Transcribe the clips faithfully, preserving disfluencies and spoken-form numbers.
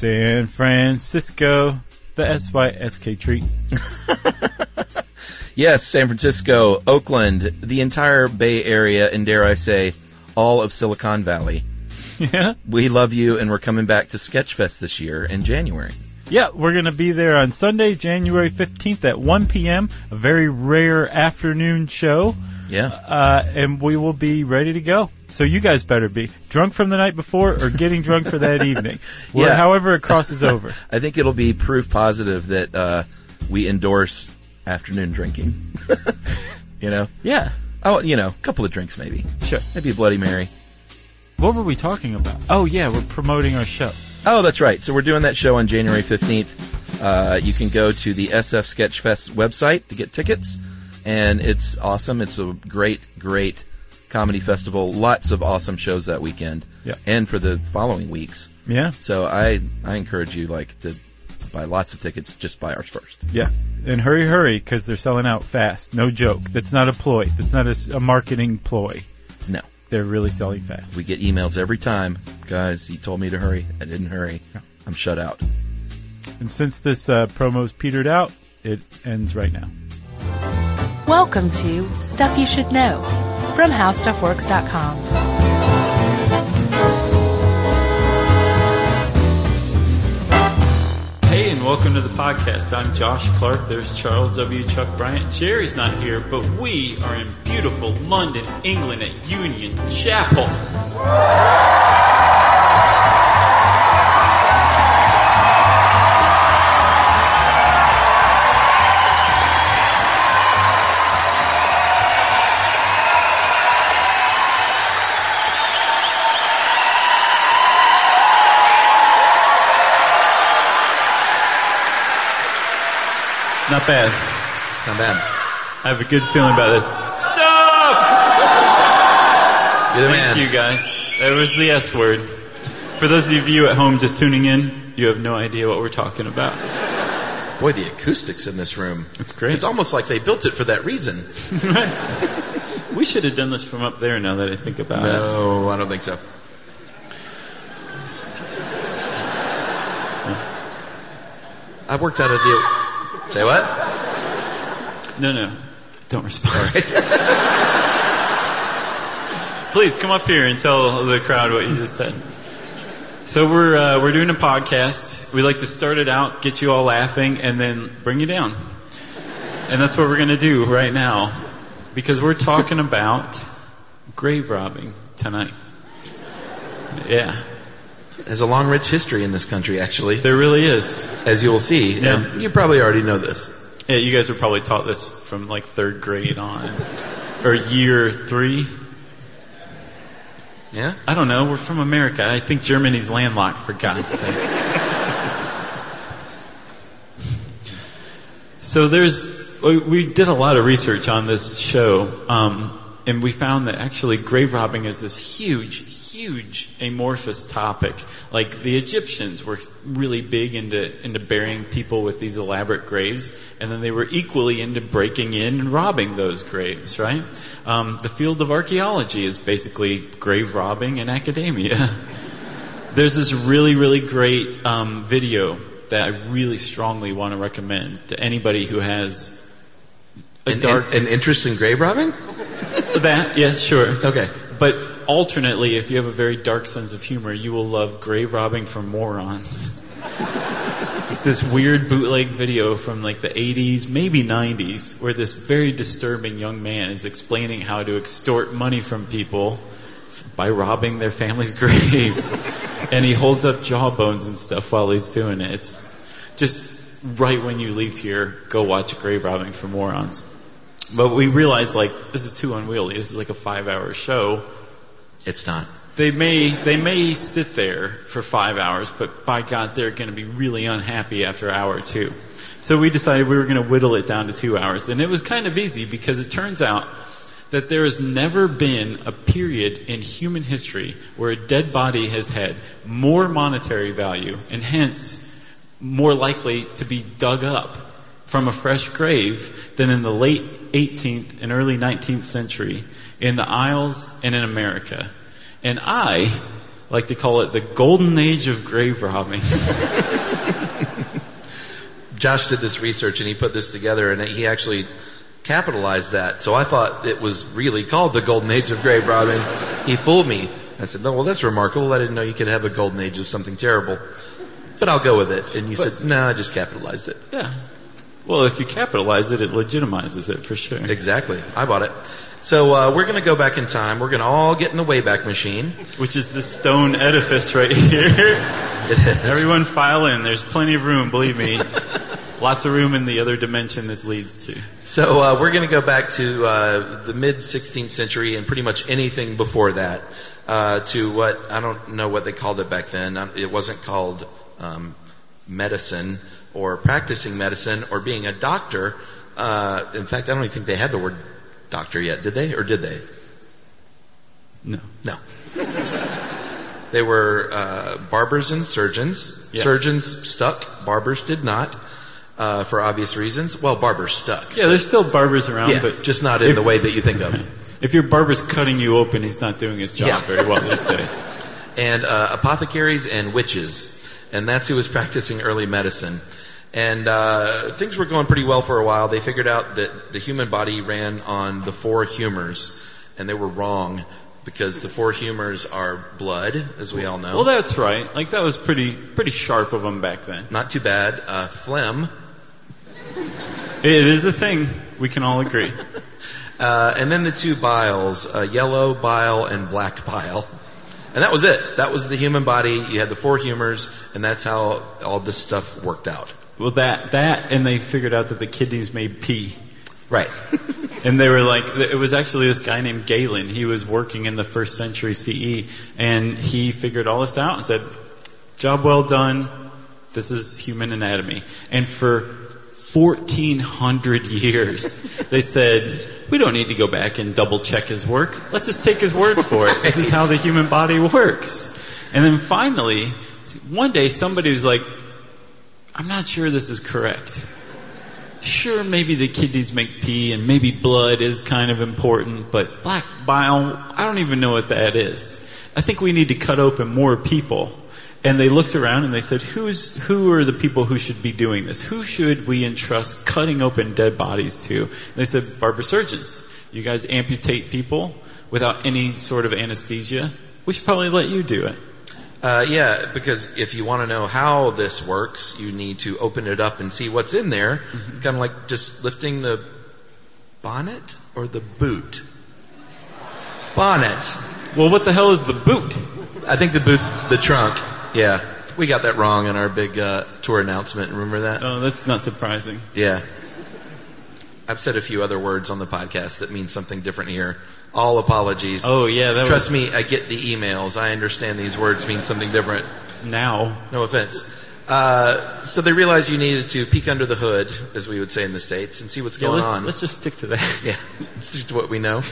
San Francisco, the S Y S K treat. Yes, San Francisco, Oakland, the entire Bay Area, and dare I say, all of Silicon Valley. Yeah. We love you, and we're coming back to Sketchfest this year in January. Yeah, we're going to be there on Sunday, January fifteenth at one p.m., a very rare afternoon show. Yeah. Uh, and we will be ready to go. So you guys better be drunk from the night before or getting drunk for that evening, or yeah. however it crosses over. I think it'll be proof positive that uh, we endorse afternoon drinking. You know? Yeah. Oh, you know, a couple of drinks maybe. Sure. Maybe a Bloody Mary. What were we talking about? Oh, yeah, we're promoting our show. Oh, that's right. So we're doing that show on January fifteenth. Uh, you can go to the S F Sketchfest website to get tickets, and it's awesome. It's a great, great comedy festival. Lots of awesome shows that weekend, yeah, and for the following weeks. Yeah. So I, I encourage you like to buy lots of tickets. Just buy ours first. Yeah. And hurry, hurry, because they're selling out fast. No joke. That's not a ploy. That's not a, a marketing ploy. No. They're really selling fast. We get emails every time. Guys, he told me to hurry. I didn't hurry. I'm shut out. And since this uh, promo's petered out, it ends right now. Welcome to Stuff You Should Know from How Stuff Works dot com. Hey, and welcome to the podcast. I'm Josh Clark. There's Charles W. Chuck Bryant. Jerry's not here, but we are in beautiful London, England at Union Chapel. Not bad. It's not bad. I have a good feeling about this. Stop! You're the man. Thank you, guys. That was the S word. For those of you at home just tuning in, you have no idea what we're talking about. Boy, the acoustics in this room. It's great. It's almost like they built it for that reason. We should have done this from up there now that I think about no, it. No, I don't think so. I worked out a deal... Say what? No, no. Don't respond. Right. Please come up here and tell the crowd what you just said. So we're uh, we're doing a podcast. We like to start it out, get you all laughing, and then bring you down. And that's what we're going to do right now, because we're talking about grave robbing tonight. Yeah. There's a long, rich history in this country, actually. There really is. As you will see. Yeah. And you probably already know this. Yeah, you guys were probably taught this from, like, third grade on. Or year three. Yeah? I don't know. We're from America. I think Germany's landlocked, for God's sake. So there's... We did a lot of research on this show, um, and we found that, actually, grave robbing is this huge... huge amorphous topic. Like the Egyptians were really big into into burying people with these elaborate graves, and then they were equally into breaking in and robbing those graves, right? Um, the field of archaeology is basically grave robbing in academia. There's this really, really great um, video that I really strongly want to recommend to anybody who has a an, dark... An, an interest in grave robbing? That, yes, sure. Okay. But alternately, if you have a very dark sense of humor, you will love Grave Robbing for Morons. It's this weird bootleg video from like the eighties, maybe nineties, where this very disturbing young man is explaining how to extort money from people by robbing their family's graves. And he holds up jawbones and stuff while he's doing it. It's just right when you leave here, go watch Grave Robbing for Morons. But we realized, like, this is too unwieldy. This is like a five-hour show. It's not. They may they may sit there for five hours, but by God, they're going to be really unhappy after hour two. So we decided we were going to whittle it down to two hours. And it was kind of easy because it turns out that there has never been a period in human history where a dead body has had more monetary value and hence more likely to be dug up from a fresh grave than in the late eighteenth and early nineteenth century in the Isles and in America. And I, like to call it the golden age of grave robbing. Josh did this research and he put this together and he actually capitalized that. So I thought it was really called the golden age of grave robbing. He fooled me. I said, no, well, that's remarkable. I didn't know you could have a golden age of something terrible. But I'll go with it. And you but, said, no, I just capitalized it. Yeah. Well, if you capitalize it, it legitimizes it for sure. Exactly. I bought it. So uh, we're going to go back in time. We're going to all get in the Wayback Machine. Which is the stone edifice right here. It is. Everyone file in. There's plenty of room, believe me. Lots of room in the other dimension this leads to. So uh, we're going to go back to uh, the mid-sixteenth century and pretty much anything before that. Uh, to what, I don't know what they called it back then. It wasn't called um, medicine or practicing medicine or being a doctor. Uh, in fact, I don't even think they had the word doctor yet. Did they? Or did they? No. No. They were uh, barbers and surgeons. Yeah. Surgeons stuck. Barbers did not. Uh, for obvious reasons. Well, barbers stuck. Yeah, there's still barbers around. Yeah, but just not in if, the way that you think of. If your barber's cutting you open, he's not doing his job yeah. very well these days. And uh, apothecaries and witches. And that's who was practicing early medicine. And uh, things were going pretty well for a while. They figured out that the human body ran on the four humors. And they were wrong because the four humors are blood, as we all know. Well, that's right. Like, that was pretty pretty sharp of them back then. Not too bad. Uh, phlegm. It is a thing. We can all agree. Uh, and then the two biles, uh, yellow bile and black bile. And that was it. That was the human body. You had the four humors, and that's how all this stuff worked out. Well, that, that, and they figured out that the kidneys made pee. Right. And they were like, it was actually this guy named Galen. He was working in the first century C E, and he figured all this out and said, job well done. This is human anatomy. And for fourteen hundred years, they said, we don't need to go back and double-check his work. Let's just take his word for it. This is how the human body works. And then finally, one day somebody was like, I'm not sure this is correct. Sure, maybe the kidneys make pee and maybe blood is kind of important, but black bile, I don't even know what that is. I think we need to cut open more people. And they looked around and they said, "Who's who are the people who should be doing this? Who should we entrust cutting open dead bodies to?" And they said, "Barber surgeons. You guys amputate people without any sort of anesthesia. We should probably let you do it." Uh, yeah, because if you want to know how this works, you need to open it up and see what's in there. Mm-hmm. It's kind of like just lifting the bonnet or the boot. Bonnet. Well, what the hell is the boot? I think the boot's the trunk. Yeah, we got that wrong in our big uh, tour announcement. Remember that? Oh, that's not surprising. Yeah. I've said a few other words on the podcast that mean something different here. All apologies. Oh, yeah. That Trust was... me, I get the emails. I understand these words mean something different. Now. No offense. Uh, so they realized you needed to peek under the hood, as we would say in the States, and see what's yeah, going let's, on. Let's just stick to that. Yeah, stick to what we know.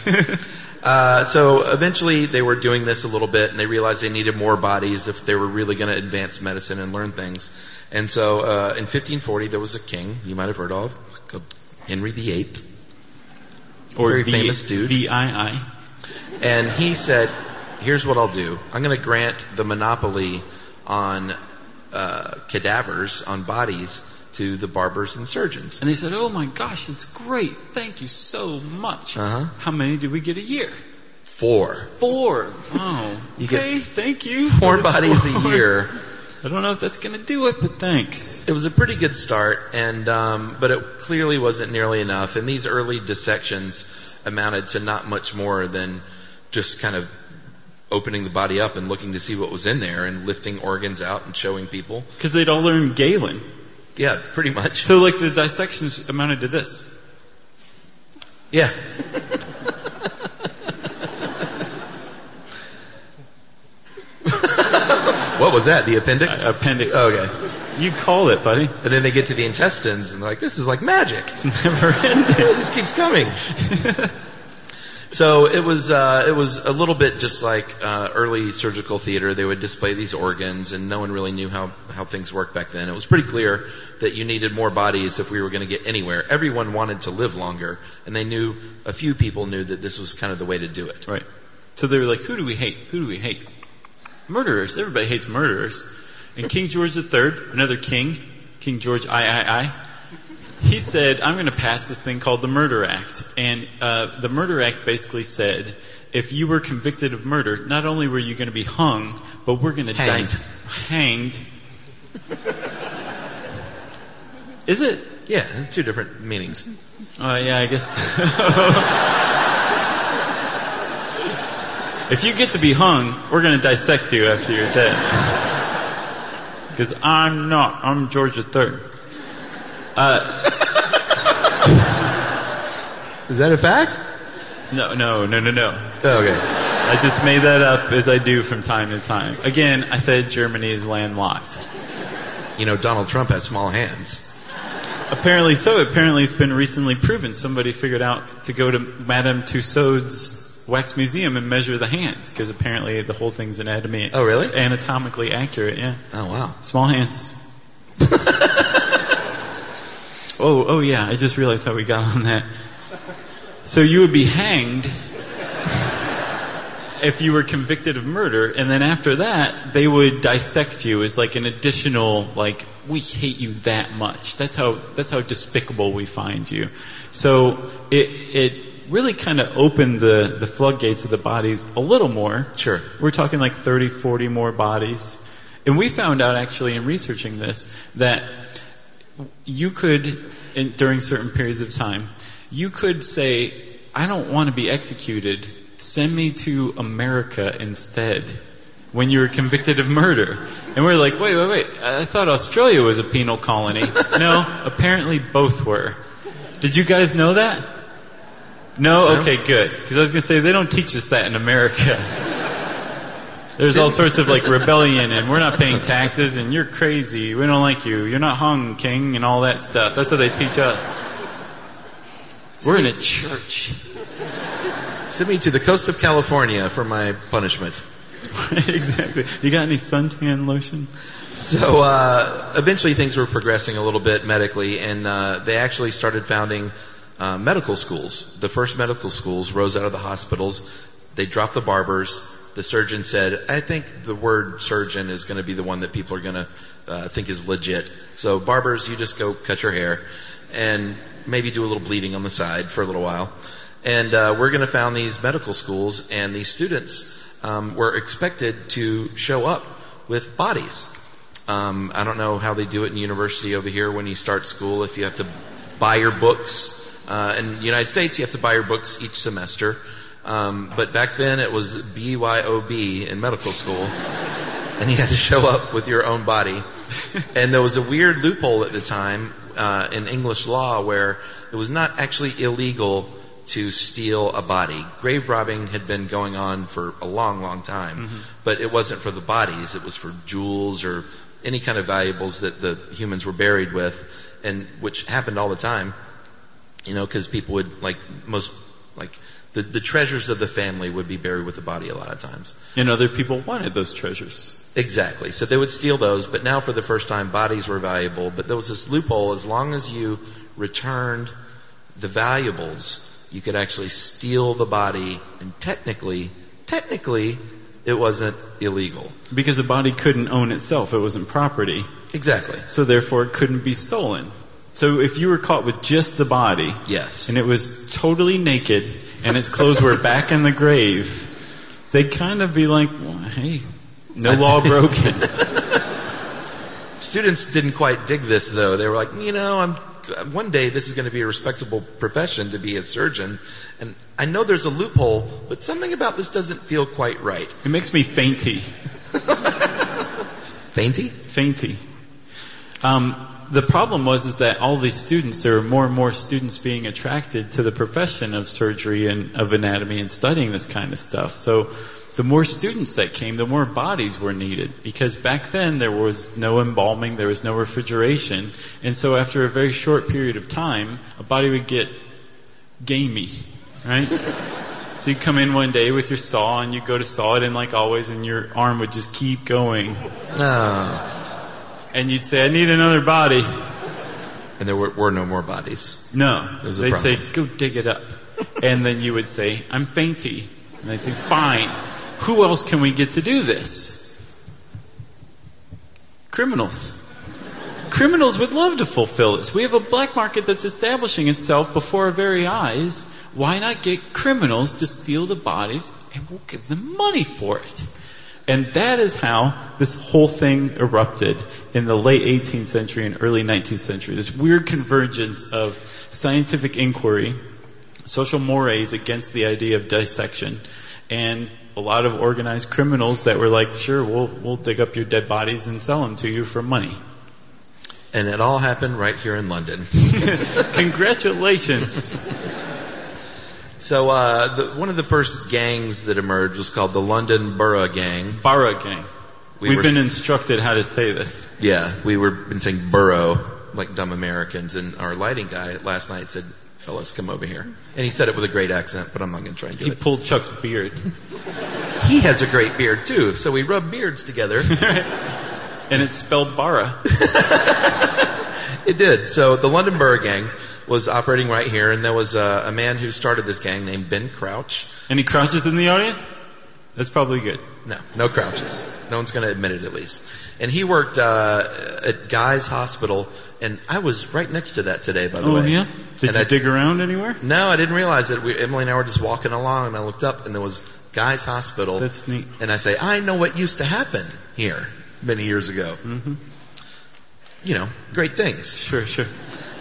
Uh, so eventually they were doing this a little bit, and they realized they needed more bodies if they were really going to advance medicine and learn things. And so uh, in fifteen forty, there was a king you might have heard of, called Henry the eighth. Or very the, famous dude. V I I. And he said, here's what I'll do. I'm going to grant the monopoly on... Uh, cadavers on bodies to the barbers and surgeons. And they said, oh my gosh, that's great. Thank you so much. Uh-huh. How many do we get a year? Four. Four. Oh, you okay, thank you. Four bodies four. a year. I don't know if that's going to do it, but thanks. It was a pretty good start, and um, but it clearly wasn't nearly enough. And these early dissections amounted to not much more than just kind of opening the body up and looking to see what was in there and lifting organs out and showing people. Because they'd all learned Galen. Yeah, pretty much. So, like, the dissections amounted to this. Yeah. What was that? The appendix? Uh, appendix. Oh, okay. You call it, buddy. And then they get to the intestines and they're like, this is like magic. It's never ending. It just keeps coming. So it was uh, it was a little bit just like uh, early surgical theater. They would display these organs, and no one really knew how, how things worked back then. It was pretty clear that you needed more bodies if we were going to get anywhere. Everyone wanted to live longer, and they knew a few people knew that this was kind of the way to do it. Right. So they were like, who do we hate? Who do we hate? Murderers. Everybody hates murderers. And King George the Third, another king, King George the third, he said, I'm going to pass this thing called the Murder Act. And uh, the Murder Act basically said, if you were convicted of murder, not only were you going to be hung, but we're going to die. Hanged. Is it? Yeah, two different meanings. Oh, uh, yeah, I guess. If you get to be hung, we're going to dissect you after you're dead. Because I'm not. I'm George the Third. Uh, Is that a fact? No, no, no, no, no. Oh, okay. I just made that up as I do from time to time. Again, I said Germany is landlocked. You know, Donald Trump has small hands. Apparently so. Apparently it's been recently proven. Somebody figured out to go to Madame Tussauds Wax Museum and measure the hands, because apparently the whole thing's anatomy. Oh, really? Anatomically accurate, yeah. Oh, wow. Small hands. Oh, oh, yeah. I just realized how we got on that. So you would be hanged if you were convicted of murder, and then after that, they would dissect you as like an additional, like, we hate you that much. That's how that's how despicable we find you. So it it really kind of opened the the floodgates of the bodies a little more. Sure, we're talking like thirty, forty more bodies, and we found out actually in researching this that you could, in, during certain periods of time. You could say, I don't want to be executed. Send me to America instead when you were convicted of murder. And we're like, wait, wait, wait. I thought Australia was a penal colony. No, apparently both were. Did you guys know that? No? Okay, good. Because I was going to say, they don't teach us that in America. There's all sorts of like rebellion and we're not paying taxes and you're crazy. We don't like you. You're not hung, king, and all that stuff. That's what they teach us. We're in a church. Send me to the coast of California for my punishment. Exactly. You got any suntan lotion? So uh, eventually things were progressing a little bit medically, and uh, they actually started founding uh, medical schools. The first medical schools rose out of the hospitals. They dropped the barbers. The surgeon said, I think the word surgeon is going to be the one that people are going to uh, think is legit. So barbers, you just go cut your hair. And maybe do a little bleeding on the side for a little while. And uh, we're going to found these medical schools, and these students um, were expected to show up with bodies. Um, I don't know how they do it in university over here when you start school, if you have to buy your books. Uh, in the United States, you have to buy your books each semester. Um, but back then, it was B Y O B in medical school, and you had to show up with your own body. And there was a weird loophole at the time Uh, in English law where it was not actually illegal to steal a body. Grave robbing had been going on for a long, long time, mm-hmm. but it wasn't for the bodies. It was for jewels or any kind of valuables that the humans were buried with, and which happened all the time, you know, because people would, like, most, like, the, the treasures of the family would be buried with the body a lot of times. And other people wanted those treasures. Exactly. So they would steal those, but now for the first time, bodies were valuable. But there was this loophole. As long as you returned the valuables, you could actually steal the body. And technically, technically, it wasn't illegal. Because the body couldn't own itself. It wasn't property. Exactly. So therefore, it couldn't be stolen. So if you were caught with just the body, yes, and it was totally naked, and its clothes were back in the grave, they'd kind of be like, well, hey... No law broken. Students didn't quite dig this, though. They were like, you know, I'm, one day this is going to be a respectable profession to be a surgeon. And I know there's a loophole, but something about this doesn't feel quite right. It makes me fainty. Fainty? Fainty. Um, the problem was is that all these students, there were more and more students being attracted to the profession of surgery and of anatomy and studying this kind of stuff. So... the more students that came, the more bodies were needed. Because back then, there was no embalming, there was no refrigeration. And so after a very short period of time, a body would get gamey, right? So you'd come in one day with your saw, and you'd go to saw it in like always, and your arm would just keep going. Oh. And you'd say, I need another body. And there were, were no more bodies. No. They'd problem. Say, go dig it up. And then you would say, I'm fainty. And they'd say, fine. Who else can we get to do this? criminals. Criminals would love to fulfill this. We have a black market that's establishing itself before our very eyes. Why not get criminals to steal the bodies and we'll give them money for it? And that is how this whole thing erupted in the late eighteenth century and early nineteenth century. This weird convergence of scientific inquiry, social mores against the idea of dissection, and a lot of organized criminals that were like, sure, we'll, we'll dig up your dead bodies and sell them to you for money. And it all happened right here in London. Congratulations. So uh, the, one of the first gangs that emerged was called the London Borough Gang. Borough Gang. We We've were, been instructed how to say this. Yeah, we were been saying borough like dumb Americans, and our lighting guy last night said, "Fellas, come over here," and he said it with a great accent, but I'm not going to try and do he it. He pulled Chuck's beard. He has a great beard too, so we rubbed beards together, and it's spelled Borough. It did. So the London Borough Gang was operating right here, and there was uh, a man who started this gang named Ben Crouch. Any crouches in the audience? That's probably good. No, no crouches. No one's going to admit it, at least. And he worked uh, at Guy's Hospital, and I was right next to that today, by the oh, way. Oh, yeah? Did and you I, dig around anywhere? No, I didn't realize it. We, Emily and I were just walking along, and I looked up, and there was Guy's Hospital. That's neat. And I say, I know what used to happen here many years ago. Mm-hmm. You know, great things. Sure, sure.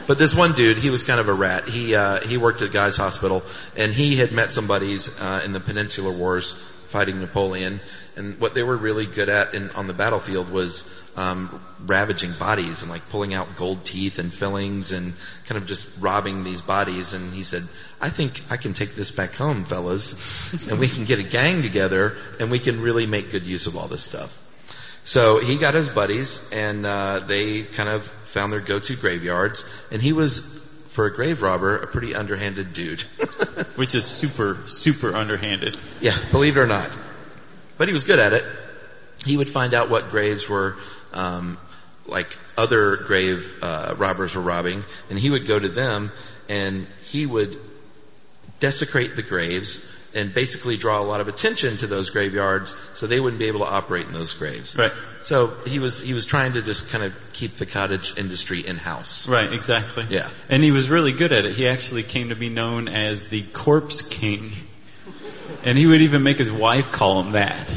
But this one dude, he was kind of a rat. He uh, he worked at Guy's Hospital, and he had met some buddies uh, in the Peninsular Wars fighting Napoleon. And what they were really good at in, on the battlefield was um, ravaging bodies and like pulling out gold teeth and fillings and kind of just robbing these bodies. And he said, I think I can take this back home, fellas, and we can get a gang together, and we can really make good use of all this stuff. So he got his buddies, and uh, they kind of found their go-to graveyards, and he was, for a grave robber, a pretty underhanded dude. Which is super, super underhanded. Yeah, believe it or not. But he was good at it. He would find out what graves were, um, like other grave uh, robbers were robbing, and he would go to them, and he would desecrate the graves and basically draw a lot of attention to those graveyards so they wouldn't be able to operate in those graves. Right. So he was he was trying to just kind of keep the cottage industry in-house. Right, exactly. Yeah. And he was really good at it. He actually came to be known as the Corpse King. And he would even make his wife call him that.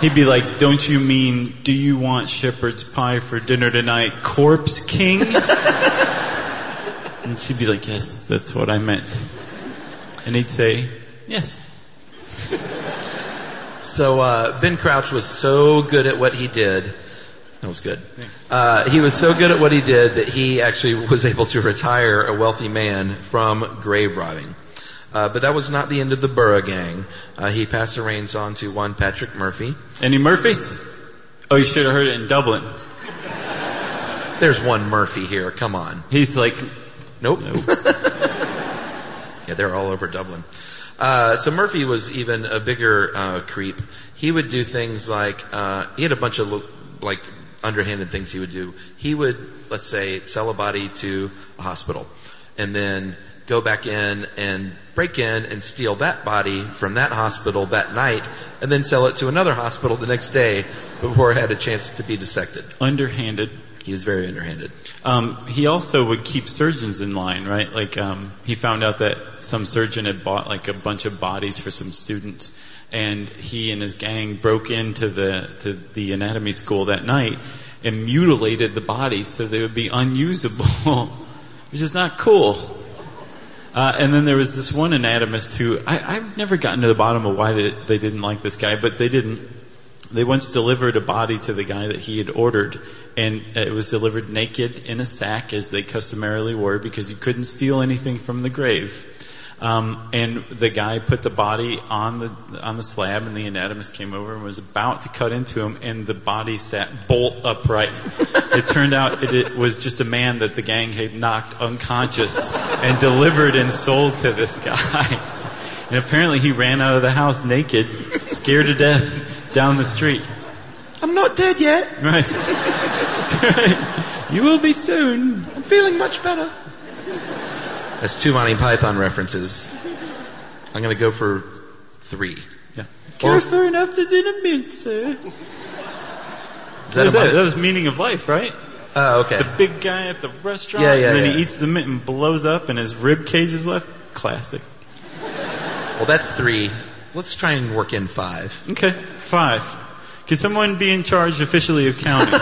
He'd be like, don't you mean, do you want shepherd's pie for dinner tonight, Corpse King? And she'd be like, yes, that's what I meant. And he'd say... Yes. So uh, Ben Crouch was so good at what he did. That was good. Uh, he was so good at what he did that he actually was able to retire a wealthy man from grave robbing. Uh, but that was not the end of the Borough Gang. Uh, he passed the reins on to one Patrick Murphy. Any Murphys? Oh, you should have heard it in Dublin. There's one Murphy here. Come on. He's like, nope. nope. Yeah, they're all over Dublin. Uh, so Murphy was even a bigger uh, creep. He would do things like uh, he had a bunch of lo- like underhanded things he would do. He would, let's say, sell a body to a hospital, and then go back in and break in and steal that body from that hospital that night, and then sell it to another hospital the next day before it had a chance to be dissected. Underhanded. He was very underhanded. Um, he also would keep surgeons in line, right? Like um, he found out that some surgeon had bought like a bunch of bodies for some students, and he and his gang broke into the to the anatomy school that night and mutilated the bodies so they would be unusable, which is not cool. Uh, and then there was this one anatomist who I, I've never gotten to the bottom of why they, they didn't like this guy, but they didn't. They once delivered a body to the guy that he had ordered, and it was delivered naked in a sack, as they customarily were, because you couldn't steal anything from the grave. Um, and the guy put the body on the on the slab, and the anatomist came over and was about to cut into him, and the body sat bolt upright. It turned out it, it was just a man that the gang had knocked unconscious and delivered and sold to this guy. And apparently he ran out of the house naked, scared to death, down the street. I'm not dead yet. Right. Right. You will be soon. I'm feeling much better. That's two Monty Python references. I'm going to go for three. Yeah. Careful or, enough to dinner mint, sir. That, that, that was Meaning of Life, right? Oh, okay. The big guy at the restaurant, yeah, yeah, and then yeah. he eats the mint and blows up, and his rib cage is left. Classic. Well, that's three. Let's try and work in five. Okay, five. Can someone be in charge officially of counting?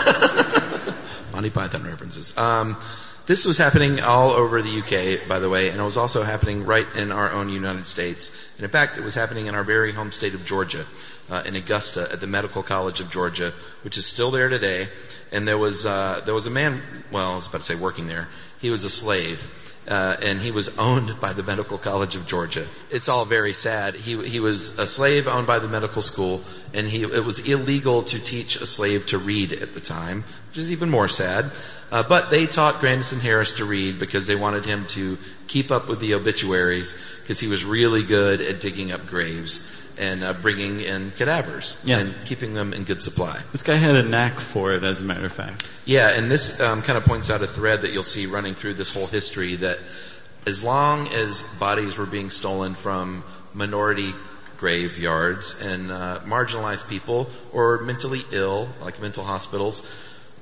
Monty Python references. Um, this was happening all over the U K, by the way, and it was also happening right in our own United States. And in fact, it was happening in our very home state of Georgia, uh, in Augusta, at the Medical College of Georgia, which is still there today. And there was uh, there was a man, well, I was about to say working there. He was a slave. Uh, and he was owned by the Medical College of Georgia. It's all very sad. He he was a slave owned by the medical school, and he it was illegal to teach a slave to read at the time, which is even more sad. Uh, but they taught Grandison Harris to read because they wanted him to keep up with the obituaries, because he was really good at digging up graves and uh, bringing in cadavers yeah. and keeping them in good supply. This guy had a knack for it, as a matter of fact. Yeah, and this um, kind of points out a thread that you'll see running through this whole history, that as long as bodies were being stolen from minority graveyards and uh, marginalized people or mentally ill, like mental hospitals,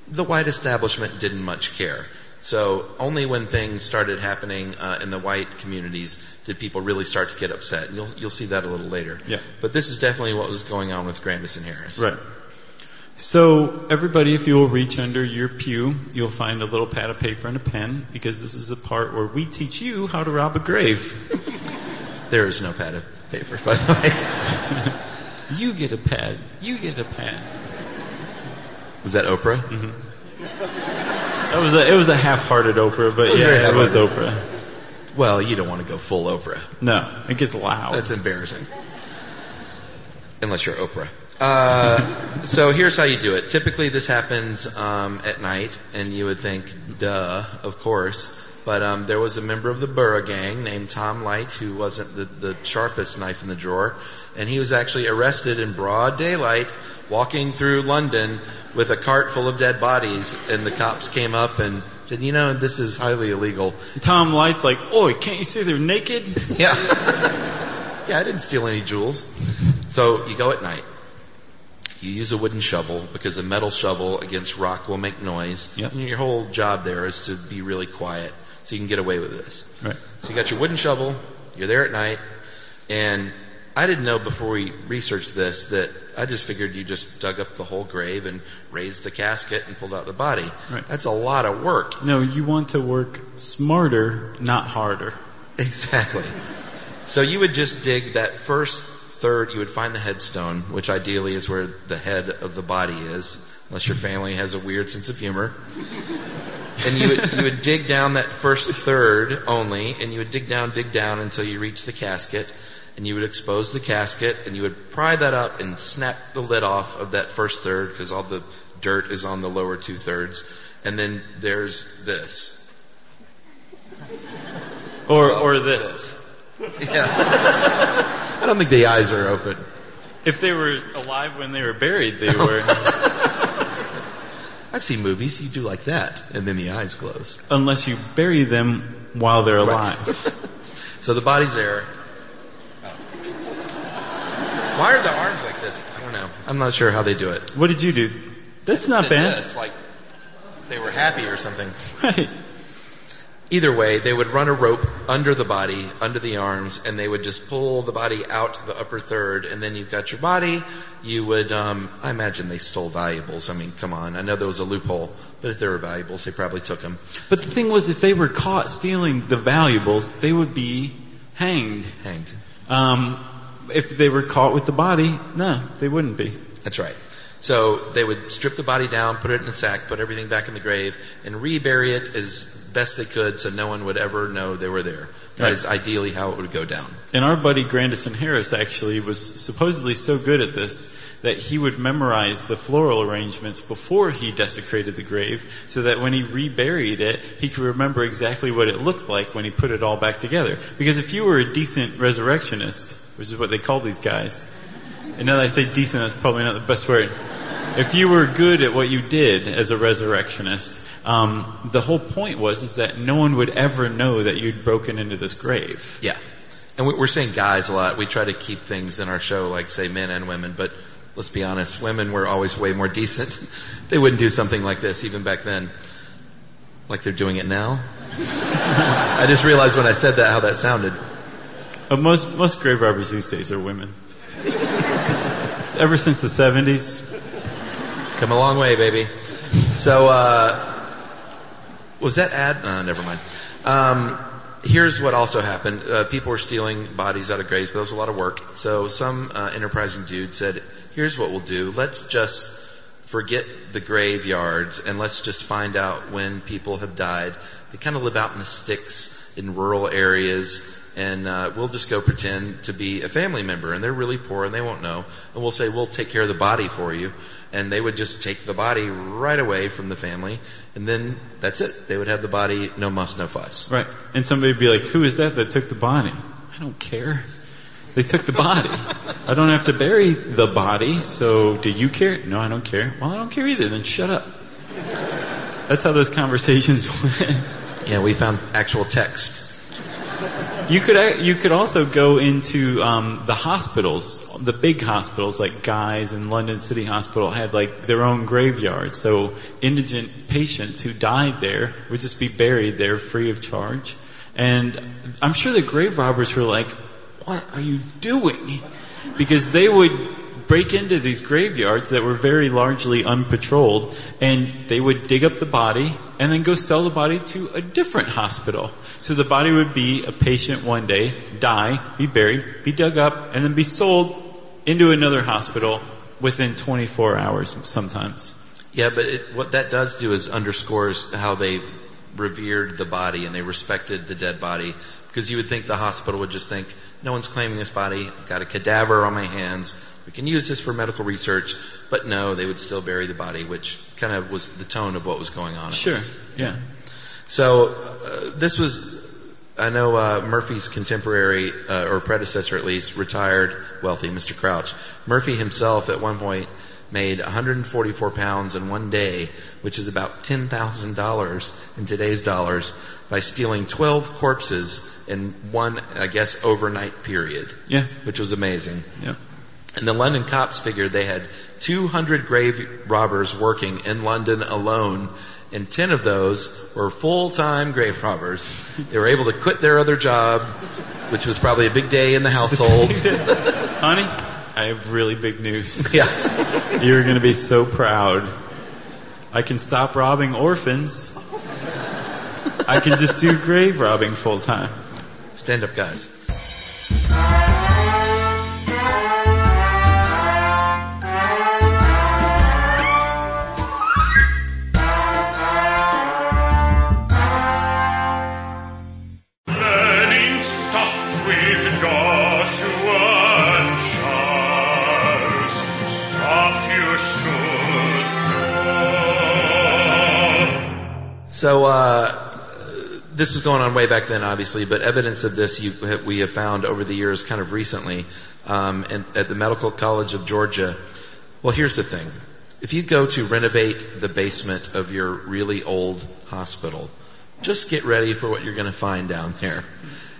the white establishment didn't much care. So only when things started happening uh, in the white communities did people really start to get upset. And you'll, you'll see that a little later. Yeah. But this is definitely what was going on with Grandison Harris. Right. So everybody, if you will reach under your pew, you'll find a little pad of paper and a pen, because this is the part where we teach you how to rob a grave. There is no pad of paper, by the way. You get a pad. You get a pad. Was that Oprah? Mm-hmm. It was a, it was a half-hearted Oprah, but it yeah, it was Oprah. Well, you don't want to go full Oprah. No, it gets loud. That's embarrassing. Unless you're Oprah. Uh, so here's how you do it. Typically, this happens um, at night, and you would think, duh, of course. But um, there was a member of the Borough Gang named Tom Light, who wasn't the, the sharpest knife in the drawer, and he was actually arrested in broad daylight walking through London with a cart full of dead bodies, and the cops came up and said, you know, this is highly illegal. Tom Light's like, oi, can't you see they're naked? Yeah. Yeah, I didn't steal any jewels. So you go at night. You use a wooden shovel, because a metal shovel against rock will make noise. Yep. And your whole job there is to be really quiet so you can get away with this. Right. So you got your wooden shovel, you're there at night, and I didn't know before we researched this that I just figured you just dug up the whole grave and raised the casket and pulled out the body. Right. That's a lot of work. No, you want to work smarter, not harder. Exactly. So you would just dig that first third. You would find the headstone, which ideally is where the head of the body is, unless your family has a weird sense of humor. And you would, you would dig down that first third only, and you would dig down, dig down until you reach the casket. And you would expose the casket, and you would pry that up and snap the lid off of that first third, because all the dirt is on the lower two thirds. And then there's this. Or oh, or this. this. Yeah. I don't think the eyes are open. If they were alive when they were buried, they were. I've seen movies. You do like that, and then the eyes close. Unless you bury them while they're alive. Right. So the body's there. Why are the arms like this? I don't know. I'm not sure how they do it. What did you do? That's not bad. It's like they were happy or something. Right. Either way, they would run a rope under the body, under the arms, and they would just pull the body out the upper third, and then you've got your body. You would, um, I imagine they stole valuables. I mean, come on. I know there was a loophole, but if there were valuables, they probably took them. But the thing was, if they were caught stealing the valuables, they would be hanged. Hanged. Um... If they were caught with the body, no, they wouldn't be. That's right. So they would strip the body down, put it in a sack, put everything back in the grave, and rebury it as best they could so no one would ever know they were there. That right. is ideally how it would go down. And our buddy Grandison Harris actually was supposedly so good at this that he would memorize the floral arrangements before he desecrated the grave, so that when he reburied it, he could remember exactly what it looked like when he put it all back together. Because if you were a decent resurrectionist, which is what they call these guys. And now that I say decent, that's probably not the best word. If you were good at what you did as a resurrectionist, um, the whole point was is that no one would ever know that you'd broken into this grave. Yeah. And we're saying guys a lot. We try to keep things in our show like, say, men and women, but let's be honest, women were always way more decent. They wouldn't do something like this even back then, like they're doing it now. I just realized when I said that how that sounded. Uh, most most grave robbers these days are women. Ever since the seventies. Come a long way, baby. So, uh, was that ad? Uh, never mind. Um, here's what also happened. Uh, people were stealing bodies out of graves, but it was a lot of work. So some uh, enterprising dude said, here's what we'll do. Let's just forget the graveyards, and let's just find out when people have died. They kind of live out in the sticks in rural areas, and uh, we'll just go pretend to be a family member, and they're really poor, and they won't know. And we'll say, we'll take care of the body for you. And they would just take the body right away from the family, and then that's it. They would have the body, no muss, no fuss. Right. And somebody would be like, who is that that took the body? I don't care. They took the body. I don't have to bury the body, so do you care? No, I don't care. Well, I don't care either, then shut up. That's how those conversations went. Yeah, we found actual text. You could you could also go into um, the hospitals, the big hospitals like Guy's and London City Hospital had like their own graveyards. So indigent patients who died there would just be buried there free of charge. And I'm sure the grave robbers were like, "What are you doing?" Because they would break into these graveyards that were very largely unpatrolled, and they would dig up the body and then go sell the body to a different hospital. So the body would be a patient one day, die, be buried, be dug up, and then be sold into another hospital within twenty-four hours sometimes. Yeah, but it, what that does do is underscores how they revered the body and they respected the dead body. Because you would think the hospital would just think, no one's claiming this body, I've got a cadaver on my hands, we can use this for medical research. But no, they would still bury the body, which kind of was the tone of what was going on. Sure, yeah. So uh, this was, I know uh, Murphy's contemporary, uh, or predecessor at least, retired wealthy, Mister Crouch. Murphy himself at one point made one hundred forty-four pounds in one day, which is about ten thousand dollars in today's dollars, by stealing twelve corpses in one, I guess, overnight period. Yeah. Which was amazing. Yeah. And the London cops figured they had two hundred grave robbers working in London alone, and ten of those were full-time grave robbers. They were able to quit their other job, which was probably a big day in the household. Honey, I have really big news. Yeah. You're going to be so proud. I can stop robbing orphans. I can just do grave robbing full-time. Stand up, guys. So uh, this was going on way back then, obviously, but evidence of this you have, we have found over the years kind of recently um, and at the Medical College of Georgia. Well, here's the thing. If you go to renovate the basement of your really old hospital, just get ready for what you're going to find down there.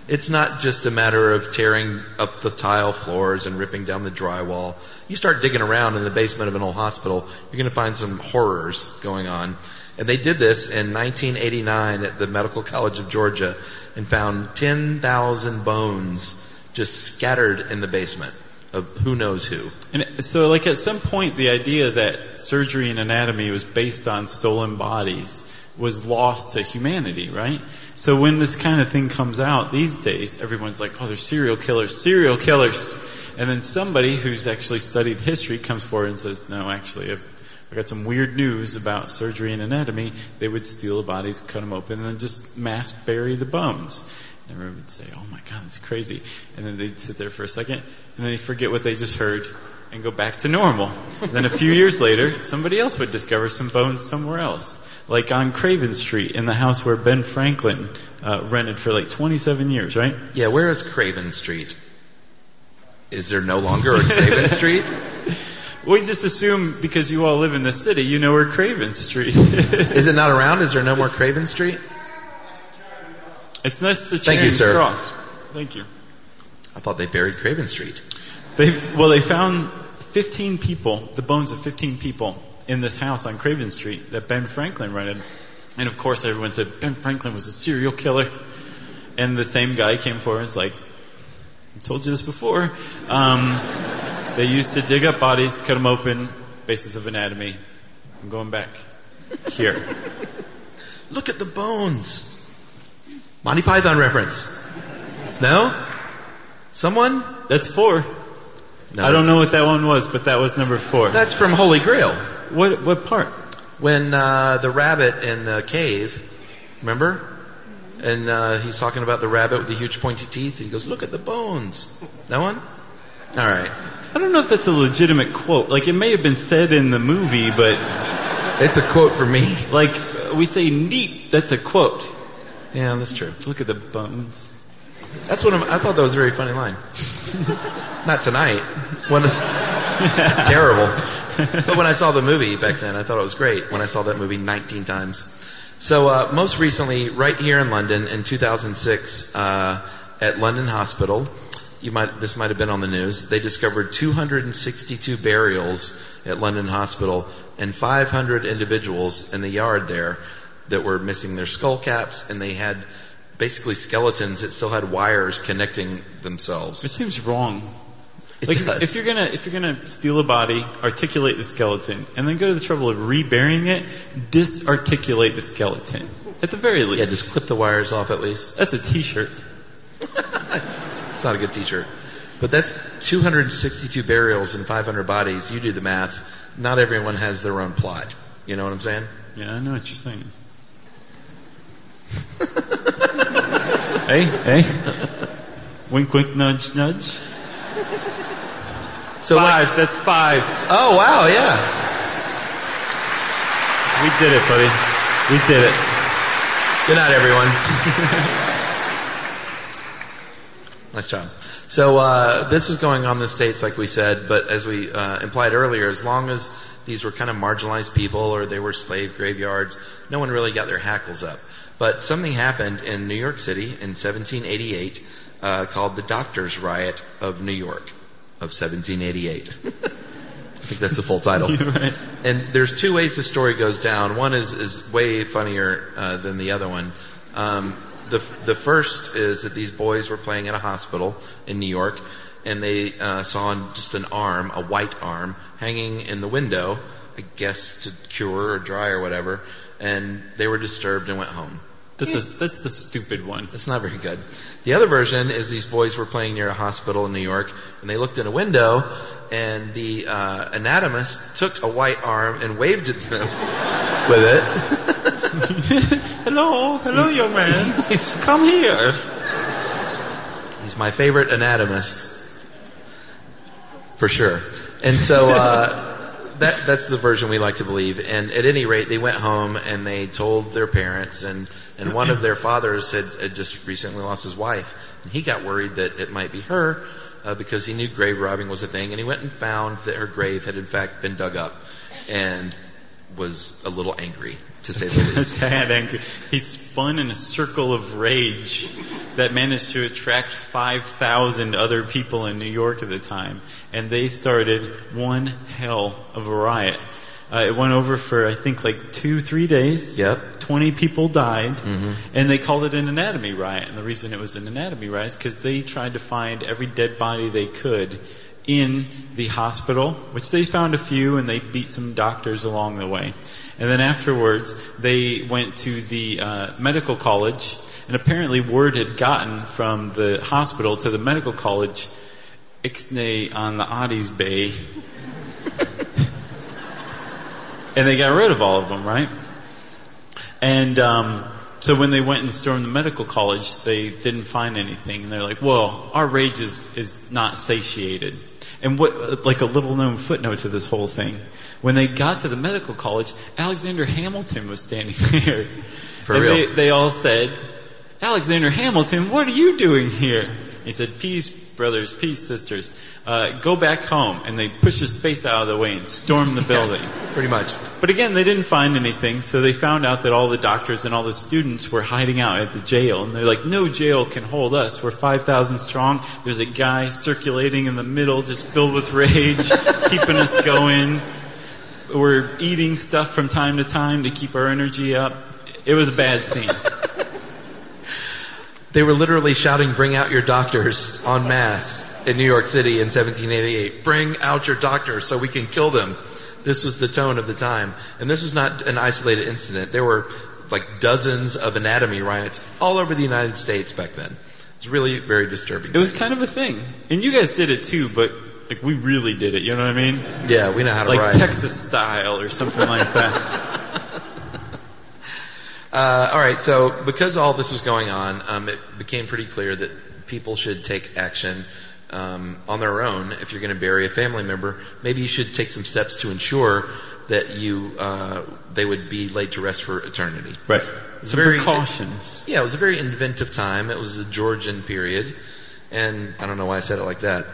It's not just a matter of tearing up the tile floors and ripping down the drywall. You start digging around in the basement of an old hospital, you're going to find some horrors going on. And they did this in nineteen eighty-nine at the Medical College of Georgia and found ten thousand bones just scattered in the basement of who knows who. And so, like, at some point, the idea that surgery and anatomy was based on stolen bodies was lost to humanity, right? So when this kind of thing comes out these days, everyone's like, oh, they're serial killers, serial killers. And then somebody who's actually studied history comes forward and says, no, actually, I've I got some weird news about surgery and anatomy. They would steal the bodies, cut them open, and then just mass bury the bones. And everyone would say, oh my God, that's crazy. And then they'd sit there for a second, and then they'd forget what they just heard and go back to normal. And then a few years later, somebody else would discover some bones somewhere else. Like on Craven Street, in the house where Ben Franklin uh, rented for like twenty-seven years, right? Yeah, where is Craven Street? Is there no longer a Craven Street? We just assume because you all live in the city, you know where Craven Street is. Is it not around? Is there no more Craven Street? It's next to Charing Cross. Thank you. I thought they buried Craven Street. They, well, they found fifteen people, the bones of fifteen people in this house on Craven Street that Ben Franklin rented. And of course everyone said, Ben Franklin was a serial killer. And the same guy came forward and was like, I told you this before. Um, they used to dig up bodies, cut them open, basis of anatomy. I'm going back here. Look at the bones. Monty Python reference. No? Someone? That's four. No, I don't know what that one was, but that was number four. That's from Holy Grail. What what part? When uh, the rabbit in the cave, remember? And uh, he's talking about the rabbit with the huge pointy teeth. And he goes, look at the bones. That one? All right. I don't know if that's a legitimate quote. Like, it may have been said in the movie, but... It's a quote for me. Like, we say neat, that's a quote. Yeah, that's true. Look at the bones. That's one of my, I thought that was a very funny line. Not tonight. When, it's terrible. But when I saw the movie back then, I thought it was great. When I saw that movie nineteen times. So uh, most recently, right here in London, in two thousand six, uh, at London Hospital, you might this might have been on the news. They discovered two hundred sixty-two burials at London Hospital and five hundred individuals in the yard there that were missing their skull caps, and they had basically skeletons that still had wires connecting themselves. It seems wrong. It like does. if you're gonna if you're gonna steal a body, articulate the skeleton, and then go to the trouble of reburying it, disarticulate the skeleton at the very least. Yeah, just clip the wires off at least. That's a T-shirt. It's not a good T-shirt, but that's two hundred sixty-two burials and five hundred bodies. You do the math. Not everyone has their own plot. You know what I'm saying? Yeah, I know what you're saying. Hey, hey, wink, wink, nudge, nudge. So five, like, that's five. Oh, wow, yeah. We did it, buddy. We did it. Good night, everyone. Nice job. So uh, this was going on in the States, like we said, but as we uh, implied earlier, as long as these were kind of marginalized people or they were slave graveyards, no one really got their hackles up. But something happened in New York City in seventeen eighty-eight uh, called the Doctors' Riot of New York. Of seventeen eighty-eight. I think that's the full title. You're right. And there's two ways the story goes down. One is, is way funnier uh, than the other one. Um, the the first is that these boys were playing at a hospital in New York, and they uh, saw just an arm, a white arm, hanging in the window, I guess to cure or dry or whatever, and they were disturbed and went home. That's, a, that's the stupid one. It's not very good. The other version is these boys were playing near a hospital in New York, and they looked in a window, and the uh, anatomist took a white arm and waved at them with it. Hello, hello, young man. Come here. He's my favorite anatomist, for sure. And so... Uh, That, that's the version we like to believe. And at any rate, they went home and they told their parents. And, and one of their fathers had, had just recently lost his wife. And he got worried that it might be her uh, because he knew grave robbing was a thing. And he went and found that her grave had, in fact, been dug up and was a little angry, to say the least. Tad angry. He spun in a circle of rage that managed to attract five thousand other people in New York at the time. And they started one hell of a riot. Uh, it went over for, I think, like two, three days. Yep. twenty people died. Mm-hmm. And they called it an anatomy riot. And the reason it was an anatomy riot is because they tried to find every dead body they could in the hospital, which they found a few, and they beat some doctors along the way. And then afterwards, they went to the uh, medical college, and apparently word had gotten from the hospital to the medical college, Ixnay on the Oddies Bay. And they got rid of all of them, right? And um, so when they went and stormed the medical college, they didn't find anything. And they're like, well, our rage is, is not satiated. And what, like a little known footnote to this whole thing, when they got to the medical college, Alexander Hamilton was standing there. For and real? They, they all said, Alexander Hamilton, what are you doing here? He said, peace, brothers, peace, sisters. Uh, go back home. And they pushed his face out of the way and stormed the building. Pretty much. But again, they didn't find anything, so they found out that all the doctors and all the students were hiding out at the jail. And they're like, no jail can hold us. We're five thousand strong. There's a guy circulating in the middle, just filled with rage, keeping us going. We're eating stuff from time to time to keep our energy up. It was a bad scene. They were literally shouting, bring out your doctors, en masse in New York City in seventeen eighty-eight. Bring out your doctors so we can kill them. This was the tone of the time. And this was not an isolated incident. There were like dozens of anatomy riots all over the United States back then. It's really very disturbing. It was kind of a thing. And you guys did it too, but like we really did it, you know what I mean? Yeah, we know how to like riot. Like Texas style or something like that. Uh, all right, so because all this was going on, um, it became pretty clear that people should take action um, on their own. If you're going to bury a family member, maybe you should take some steps to ensure that you uh, they would be laid to rest for eternity. Right. Some very, precautions. It, yeah, it was a very inventive time. It was the Georgian period, and I don't know why I said it like that.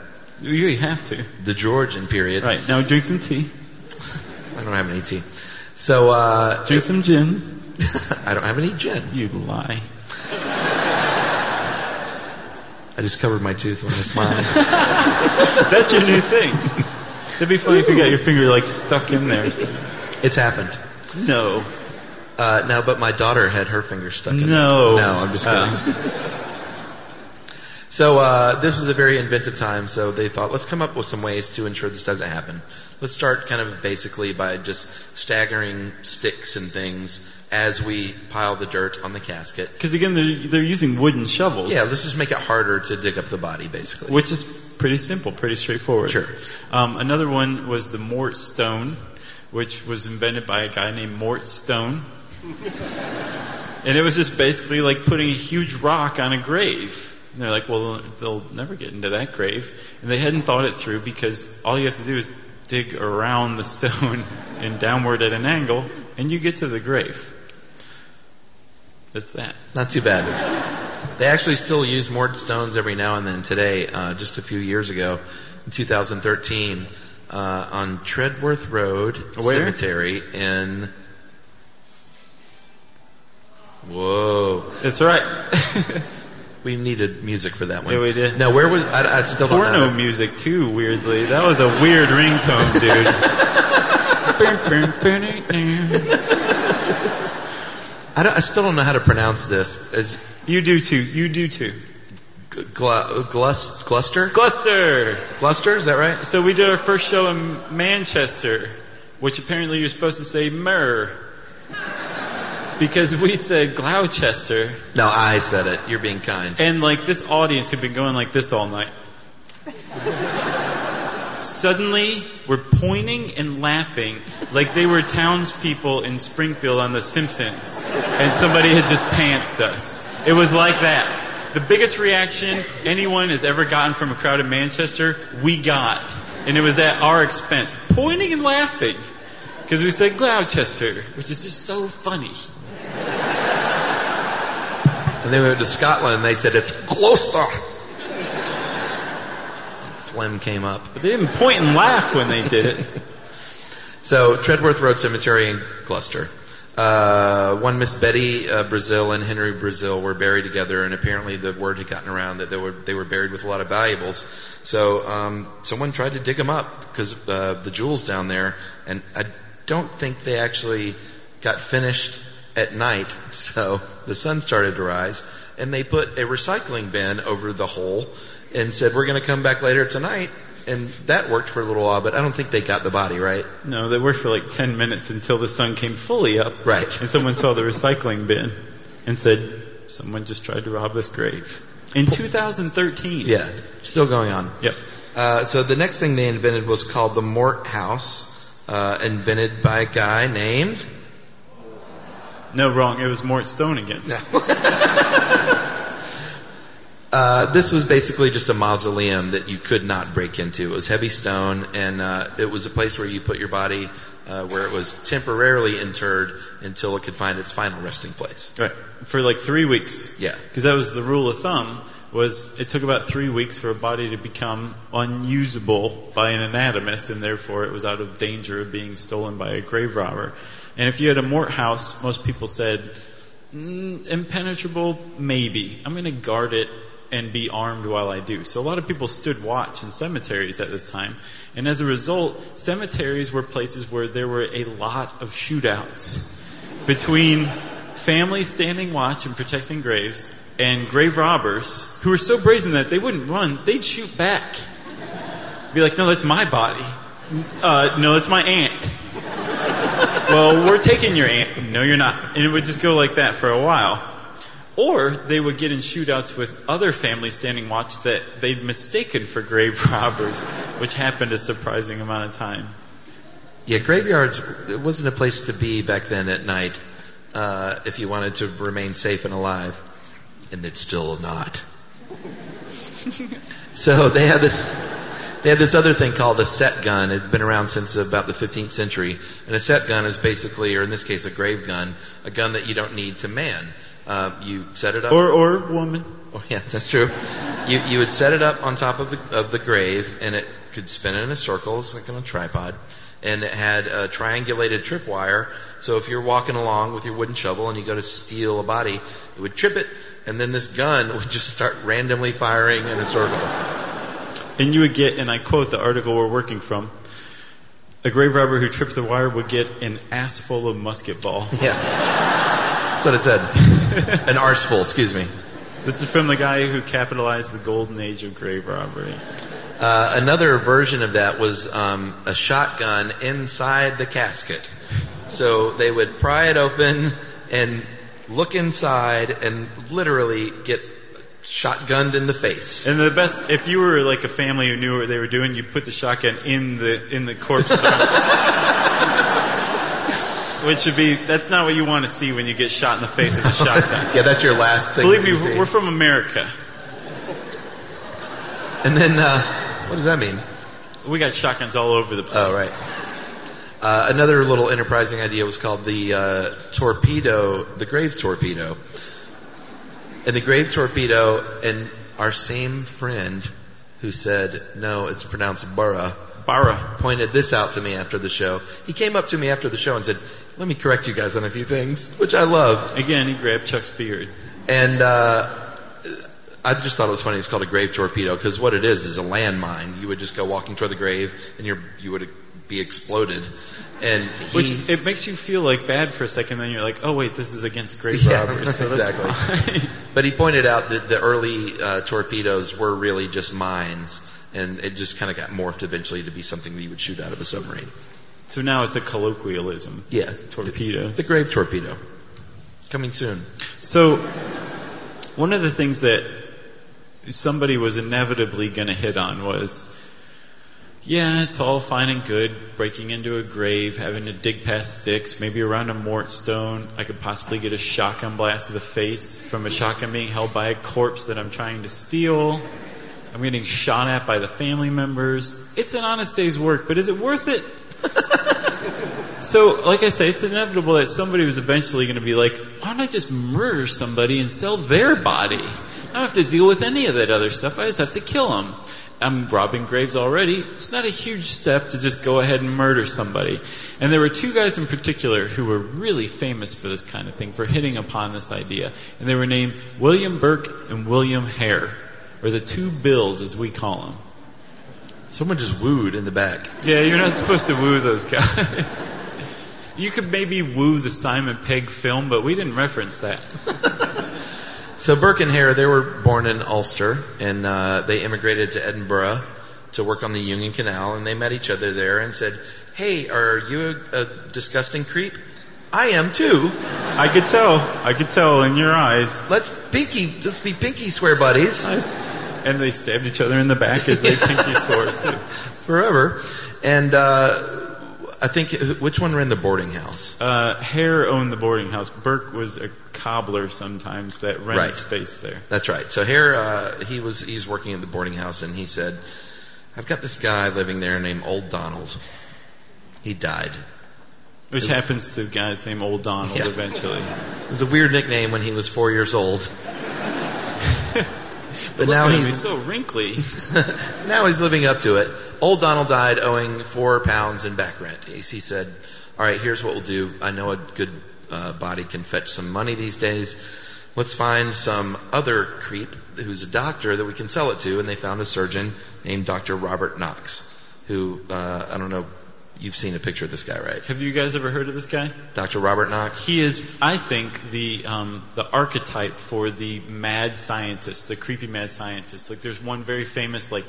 You have to. The Georgian period. Right. Now drink some tea. I don't have any tea. So uh, drink some gin. I don't have any gin. You lie. I just covered my tooth when I smiled. That's your new thing. It'd be funny if you got your finger like stuck in there. It's happened. No. Uh, no, but my daughter had her finger stuck in no. there. No. No, I'm just kidding. Uh. So uh, this was a very inventive time, so they thought, let's come up with some ways to ensure this doesn't happen. Let's start kind of basically by just staggering sticks and things as we pile the dirt on the casket. Because again, they're, they're using wooden shovels. Yeah, let's just make it harder to dig up the body, basically. Which is pretty simple, pretty straightforward. Sure. Um, another one was the mort stone, which was invented by a guy named Mort Stone. And it was just basically like putting a huge rock on a grave. And they're like, well, they'll never get into that grave. And they hadn't thought it through because all you have to do is dig around the stone and downward at an angle, and you get to the grave. That's that. Not too bad. They actually still use mort stones every now and then today. Uh, just a few years ago, in two thousand thirteen, uh, on Treadworth Road Where? Cemetery in... Whoa. That's right. We needed music for that one. Yeah, we did. Now, where was... I, I still don't know. Porno music, too, weirdly. That was a weird ringtone, dude. I, don't, I still don't know how to pronounce this. As you do too. You do too. Gl- glust, gluster? Gluster! Gluster, is that right? So we did our first show in Manchester, which apparently you're supposed to say mer. Because we said Gloucester. No, I said it. You're being kind. And like this audience who've been going like this all night. Suddenly, we're pointing and laughing like they were townspeople in Springfield on The Simpsons, and somebody had just pantsed us. It was like that. The biggest reaction anyone has ever gotten from a crowd in Manchester, we got. And it was at our expense. Pointing and laughing. Because we said Gloucester, which is just so funny. And then we went to Scotland, and they said, it's Gloucester. Phlegm came up. But they didn't point and laugh when they did it. So, Treadworth Road Cemetery in Gloucester. Uh, one Miss Betty uh, Brazil and Henry Brazil were buried together, and apparently the word had gotten around that they were they were buried with a lot of valuables. So, um, someone tried to dig them up because uh, the jewels down there, and I don't think they actually got finished at night. So, the sun started to rise, and they put a recycling bin over the hole. And said, we're going to come back later tonight. And that worked for a little while, but I don't think they got the body, right? No, they worked for like ten minutes until the sun came fully up. Right. And someone saw the recycling bin and said, someone just tried to rob this grave. In two thousand thirteen. Yeah, still going on. Yep. Uh, so the next thing they invented was called the Mort House, uh, invented by a guy named... No, wrong. It was Mort Stone again. No. Uh, this was basically just a mausoleum that you could not break into. It was heavy stone, and uh, it was a place where you put your body, uh, where it was temporarily interred until it could find its final resting place. Right. For like three weeks. Yeah. Because that was the rule of thumb, was it took about three weeks for a body to become unusable by an anatomist, and therefore it was out of danger of being stolen by a grave robber. And if you had a mort house, most people said, mm, impenetrable, maybe. I'm going to guard it and be armed while I do. So a lot of people stood watch in cemeteries at this time. And as a result, cemeteries were places where there were a lot of shootouts between families standing watch and protecting graves and grave robbers who were so brazen that they wouldn't run, they'd shoot back. Be like, no, that's my body. Uh, no, that's my aunt. Well, we're taking your aunt. No, you're not. And it would just go like that for a while. Or they would get in shootouts with other families standing watch that they'd mistaken for grave robbers, which happened a surprising amount of time. Yeah, graveyards, it wasn't a place to be back then at night uh, if you wanted to remain safe and alive. And it's still not. So they had this they had this other thing called a set gun. It had been around since about the fifteenth century. And a set gun is basically, or in this case a grave gun, a gun that you don't need to man. Uh, you set it up. Or, or woman. Oh, yeah, that's true. you you would set it up on top of the of the grave, and it could spin in a circle. It's like on a tripod. And it had a triangulated tripwire. So if you're walking along with your wooden shovel and you go to steal a body, it would trip it, and then this gun would just start randomly firing in a circle. And you would get, and I quote the article we're working from, a grave robber who tripped the wire would get an ass full of musket ball. Yeah. That's what it said. An arse full, excuse me. This is from the guy who capitalized the golden age of grave robbery. Uh, another version of that was um, a shotgun inside the casket. So they would pry it open and look inside and literally get shotgunned in the face. And the best, if you were like a family who knew what they were doing, you put the shotgun in the in the corpse. Which would be, that's not what you want to see when you get shot in the face with a shotgun. Yeah, that's your last thing. Believe me, we're from America. And then, uh, what does that mean? We got shotguns all over the place. Oh, right. Uh, another little enterprising idea was called the uh, torpedo, the grave torpedo. And the grave torpedo, and our same friend who said, no, it's pronounced burra, burra, pointed this out to me after the show. He came up to me after the show and said, let me correct you guys on a few things, which I love. Again, he grabbed Chuck's beard. And uh, I just thought it was funny. It's called a grave torpedo because what it is is a landmine. You would just go walking toward the grave, and you're, you would be exploded, and he, which it makes you feel like bad for a second. Then you're like, oh wait, this is against grave yeah, robbers. So exactly. That's fine. But he pointed out that the early uh, torpedoes were really just mines, and it just kind of got morphed eventually to be something that you would shoot out of a submarine. So now it's a colloquialism. Yeah, torpedoes. The, the grave torpedo, coming soon. So one of the things that somebody was inevitably going to hit on was, yeah, it's all fine and good, breaking into a grave, having to dig past sticks, maybe around a mort stone. I could possibly get a shotgun blast to the face from a shotgun being held by a corpse that I'm trying to steal. I'm getting shot at by the family members. It's an honest day's work, but is it worth it? So, like I say, it's inevitable that somebody was eventually going to be like, why don't I just murder somebody and sell their body? I don't have to deal with any of that other stuff. I just have to kill them. I'm robbing graves already. It's not a huge step to just go ahead and murder somebody. And there were two guys in particular who were really famous for this kind of thing, for hitting upon this idea. And they were named William Burke and William Hare, or the two Bills as we call them. Someone just wooed in the back. Yeah, you're not supposed to woo those guys. You could maybe woo the Simon Pegg film, but we didn't reference that. So Burke and Hare, they were born in Ulster, and uh, they immigrated to Edinburgh to work on the Union Canal, and they met each other there and said, hey, are you a, a disgusting creep? I am too. I could tell. I could tell in your eyes. Let's pinky, let's be pinky swear buddies. Nice. And they stabbed each other in the back as they pinky swore too. Forever. And uh, I think, which one ran the boarding house? Uh, Hare owned the boarding house. Burke was a cobbler sometimes that rented right. space there. That's right. So here uh, he was he's working at the boarding house, and he said, I've got this guy living there named Old Donald. He died. Which it, happens to guys named Old Donald yeah. eventually. It was a weird nickname when he was four years old. But Look now he's so wrinkly. Now he's living up to it. Old Donald died owing four pounds in back rent. He, he said, all right, here's what we'll do. I know a good uh, body can fetch some money these days. Let's find some other creep who's a doctor that we can sell it to. And they found a surgeon named Doctor Robert Knox, who, uh, I don't know, you've seen a picture of this guy, right? Have you guys ever heard of this guy? Doctor Robert Knox? He is, I think, the um, the archetype for the mad scientist, the creepy mad scientist. Like, there's one very famous, like,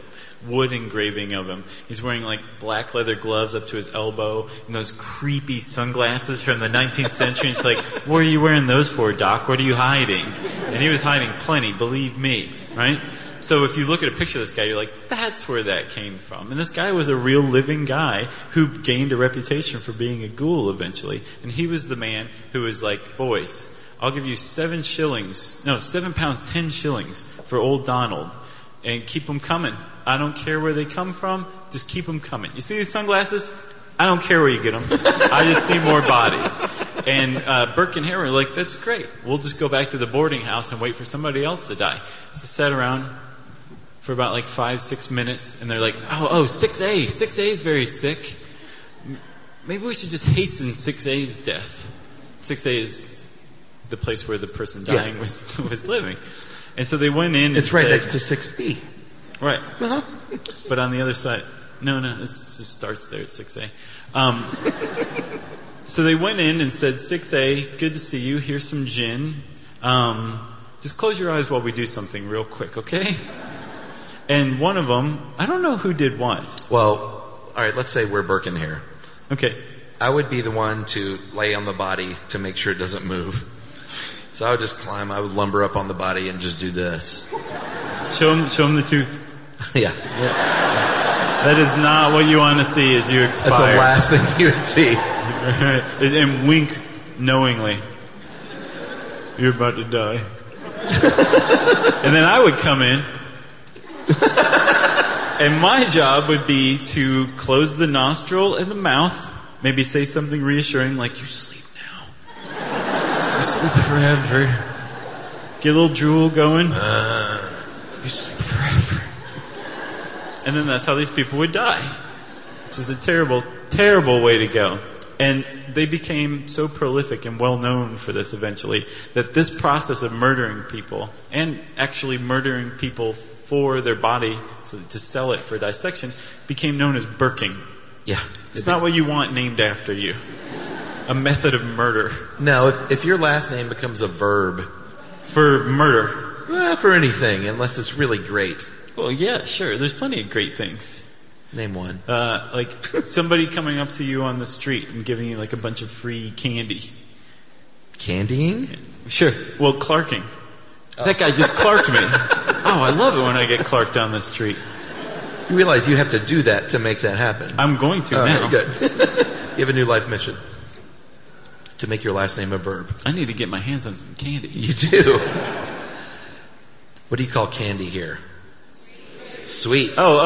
wood engraving of him. He's wearing, like, black leather gloves up to his elbow and those creepy sunglasses from the nineteenth century. It's like, what are you wearing those for, Doc? What are you hiding? And he was hiding plenty, believe me, right? So if you look at a picture of this guy, you're like, that's where that came from. And this guy was a real living guy who gained a reputation for being a ghoul eventually. And he was the man who was like, boys, I'll give you seven shillings, no, seven pounds, ten shillings for old Donald. And keep them coming. I don't care where they come from. Just keep them coming. You see these sunglasses? I don't care where you get them. I just need more bodies. And uh, Burke and Hare were like, that's great. We'll just go back to the boarding house and wait for somebody else to die. So sat around for about like five, six minutes, and they're like, oh, oh, six A. six A is very sick. Maybe we should just hasten six A's death. six A is the place where the person dying yeah. was was living. And so they went in. It's and right said, next to six B. Right. Uh-huh. But on the other side. No, no, it just starts there at six A. Um, so they went in and said, six A, good to see you. Here's some gin. Um, just close your eyes while we do something real quick, okay? And one of them, I don't know who did what. Well, all right, let's say we're Burke and Hare. Okay. I would be the one to lay on the body to make sure it doesn't move. So I would just climb, I would lumber up on the body and just do this. Show him, show him the tooth. yeah. yeah. That is not what you want to see as you expire. That's the last thing you would see. And wink knowingly. You're about to die. And then I would come in. And my job would be to close the nostril and the mouth. Maybe say something reassuring like, you sleep now. You sleep forever. Get a little drool going. Uh, you sleep forever. And then that's how these people would die. Which is a terrible, terrible way to go. And they became so prolific and well known for this eventually that this process of murdering people, and actually murdering people for their body so that to sell it for dissection, became known as Burking. Yeah. It's not what you want named after you. A method of murder. No, if, if your last name becomes a verb. For murder. Well, for anything, unless it's really great. Well, yeah, sure. There's plenty of great things. Name one. Uh, like somebody coming up to you on the street and giving you like a bunch of free candy. Candying? Sure. Well, clarking. Oh. That guy just clarked me. Oh, I love it when I get clarked down the street. You realize you have to do that to make that happen. I'm going to oh, now. Right, good. You have a new life mission. To make your last name a verb. I need to get my hands on some candy. You do. What do you call candy here? Sweets. Oh,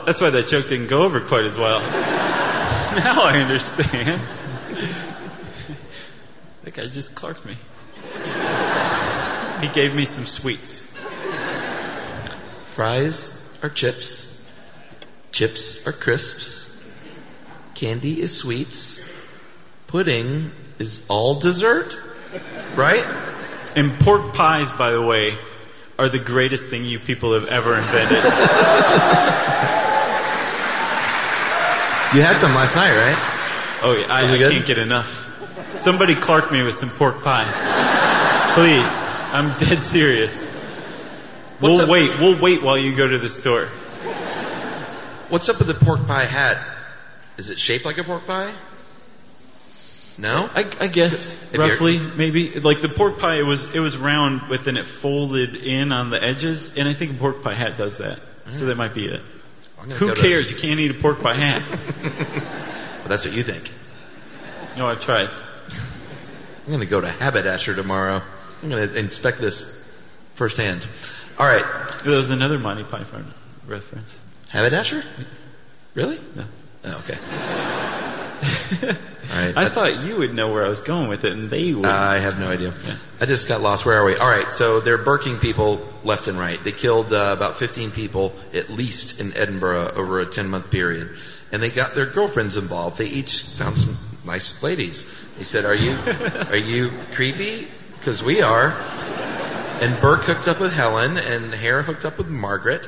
oh, that's why that joke didn't go over quite as well. Now I understand. That guy just clarked me. He gave me some sweets. Fries are chips. Chips are crisps. Candy is sweets. Pudding is all dessert, right? And pork pies, by the way, are the greatest thing you people have ever invented. You had some last night, right? Oh, yeah. I, I can't get enough. Somebody clarked me with some pork pies. Please. I'm dead serious. What's we'll up? wait. We'll wait while you go to the store. What's up with the pork pie hat? Is it shaped like a pork pie? No, I, I guess if roughly, maybe like the pork pie. It was it was round, but then it folded in on the edges, and I think a pork pie hat does that. Right. So that might be it. Who cares? To... You can't eat a pork pie hat. Well, that's what you think. No, I've tried. I'm going to go to Haberdasher tomorrow. I'm going to inspect this firsthand. All right. There was another Monty Python reference. Haberdasher? Really? No. Oh, okay. Right. I, I thought you would know where I was going with it, and they would. I have no idea. Yeah. I just got lost. Where are we? All right, so they're burking people left and right. They killed uh, about fifteen people, at least, in Edinburgh over a ten-month period. And they got their girlfriends involved. They each found some nice ladies. They said, are you, are you creepy? Because we are. And Burke hooked up with Helen, and Hare hooked up with Margaret.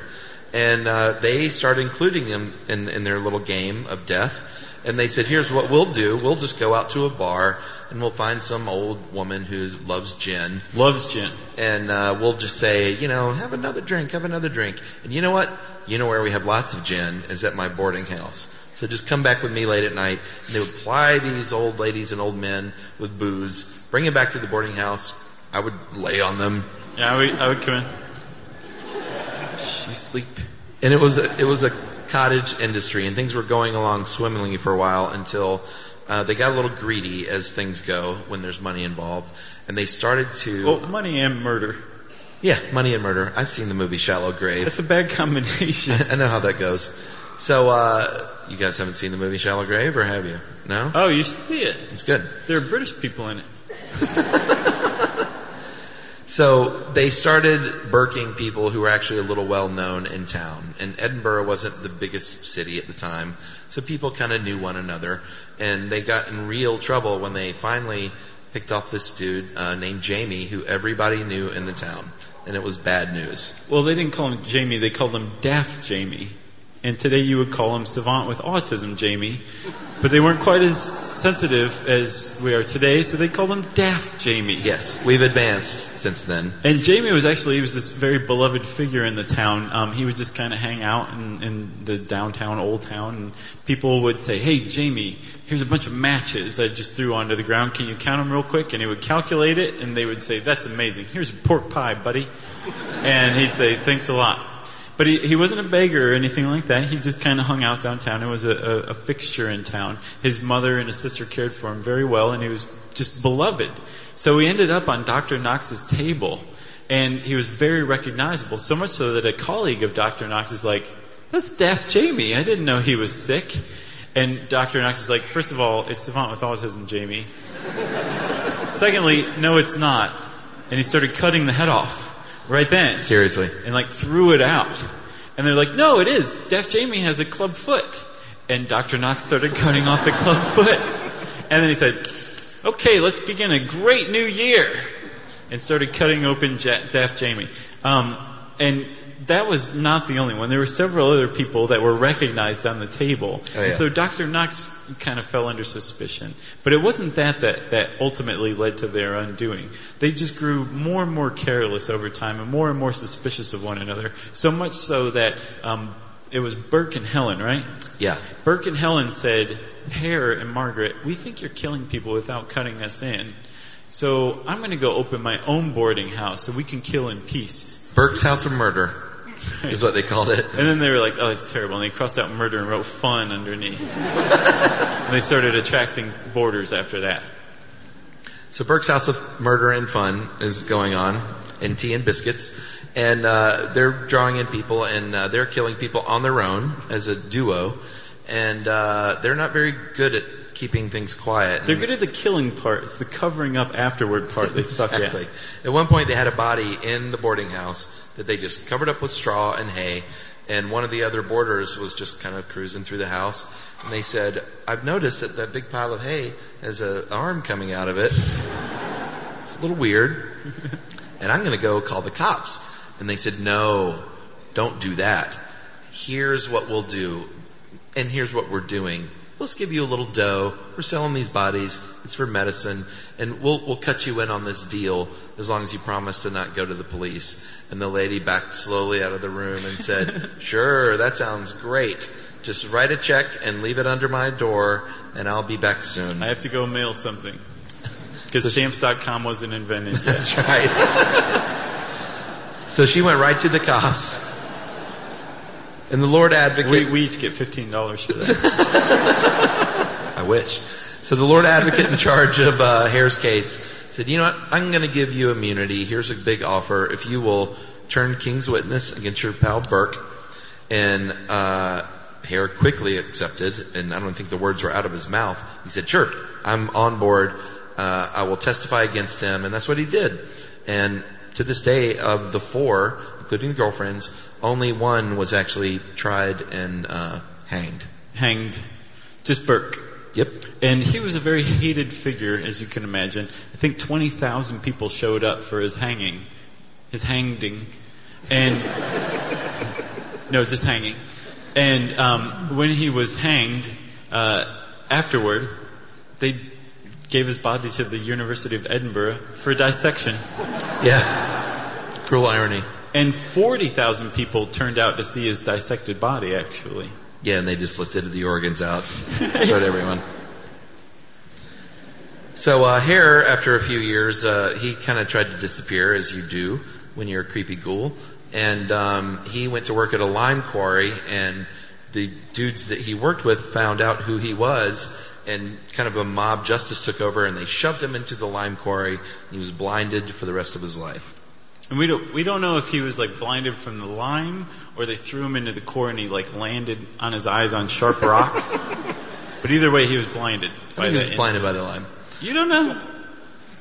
And uh, they started including them in, in their little game of death. And they said, here's what we'll do. We'll just go out to a bar, and we'll find some old woman who loves gin. Loves gin. And uh, we'll just say, you know, have another drink, have another drink. And you know what? You know where we have lots of gin is at my boarding house. So just come back with me late at night. And they would ply these old ladies and old men with booze, bring them back to the boarding house. I would lay on them. Yeah, I would, I would come in. You sleep. And it was a, it was a cottage industry, and things were going along swimmingly for a while until uh, they got a little greedy, as things go when there's money involved, and they started to... Well, money and murder. Yeah, money and murder. I've seen the movie Shallow Grave. That's a bad combination. I know how that goes. So, uh, you guys haven't seen the movie Shallow Grave, or have you? No? Oh, you should see it. It's good. There are British people in it. So they started burking people who were actually a little well-known in town. And Edinburgh wasn't the biggest city at the time, so people kind of knew one another. And they got in real trouble when they finally picked off this dude uh, named Jamie, who everybody knew in the town. And it was bad news. Well, they didn't call him Jamie. They called him Daft Jamie. And today you would call him Savant with Autism Jamie. But they weren't quite as sensitive as we are today, so they called him Daft Jamie. Yes, we've advanced since then. And Jamie was actually, he was this very beloved figure in the town. Um, he would just kind of hang out in, in the downtown, old town, and people would say, hey, Jamie, here's a bunch of matches I just threw onto the ground. Can you count them real quick? And he would calculate it, and they would say, that's amazing. Here's a pork pie, buddy. And he'd say, thanks a lot. But he, he wasn't a beggar or anything like that. He just kind of hung out downtown. It was a, a, a fixture in town. His mother and his sister cared for him very well, and he was just beloved. So he ended up on Doctor Knox's table, and he was very recognizable, so much so that a colleague of Doctor Knox is like, that's Daft Jamie. I didn't know he was sick. And Doctor Knox is like, first of all, it's Savant with Autism Jamie. Secondly, no, it's not. And he started cutting the head off. Right then. Seriously. And like threw it out. And they're like, no, it is. Daft Jamie has a club foot. And Doctor Knox started cutting off the club foot. And then he said, okay, let's begin a great new year. And started cutting open ja- Daft Jamie. Um, and that was not the only one. There were several other people that were recognized on the table. Oh, yeah. And so Doctor Knox kind of fell under suspicion. But it wasn't that, that that ultimately led to their undoing. They just grew more and more careless over time and more and more suspicious of one another, so much so that um, it was Burke and Helen, right? Yeah. Burke and Helen said, Hare and Margaret, we think you're killing people without cutting us in. So I'm going to go open my own boarding house so we can kill in peace. Burke's House of Murder. Right. Is what they called it. And then they were like, oh, it's terrible. And they crossed out murder and wrote fun underneath. And they started attracting boarders after that. So Burke's House of Murder and Fun is going on, and tea and biscuits. And uh, they're drawing in people, and uh, they're killing people on their own as a duo. And uh, they're not very good at keeping things quiet. They're good at the killing part. It's the covering up afterward part they suck at. Exactly. At one point they had a body in the boarding house that they just covered up with straw and hay, and one of the other boarders was just kind of cruising through the house, and they said, I've noticed that that big pile of hay has an arm coming out of it. It's a little weird, and I'm going to go call the cops. And they said, no, don't do that. Here's what we'll do, and here's what we're doing. Let's give you a little dough. We're selling these bodies. It's for medicine. And we'll we'll cut you in on this deal as long as you promise to not go to the police. And the lady backed slowly out of the room and said, sure, that sounds great. Just write a check and leave it under my door, and I'll be back soon. I have to go mail something. Because stamps dot com wasn't invented yet. That's right. So she went right to the cops. And the Lord Advocate... We, we each get fifteen dollars for that. I wish. So the Lord Advocate in charge of uh, Hare's case said, you know what, I'm going to give you immunity. Here's a big offer. If you will turn King's witness against your pal Burke. And uh, Hare quickly accepted, and I don't think the words were out of his mouth. He said, sure, I'm on board. Uh, I will testify against him. And that's what he did. And to this day, of the four, including the girlfriends, only one was actually tried and uh, hanged. Hanged. Just Burke. Yep. And he was a very hated figure, as you can imagine. I think twenty thousand people showed up for his hanging. His hanging. And, no, just hanging. And um, when he was hanged, uh, afterward, they gave his body to the University of Edinburgh for dissection. Yeah. Cruel irony. And forty thousand people turned out to see his dissected body, actually. Yeah, and they just lifted the organs out and showed everyone. So uh, Hare, after a few years, uh, he kind of tried to disappear, as you do when you're a creepy ghoul. And um, he went to work at a lime quarry, and the dudes that he worked with found out who he was, and kind of a mob justice took over, and they shoved him into the lime quarry. He was blinded for the rest of his life. And we don't we don't know if he was like blinded from the lime, or they threw him into the quarry and he like landed on his eyes on sharp rocks. But either way, he was blinded. By I think he was the blinded incident. by the lime. You don't know.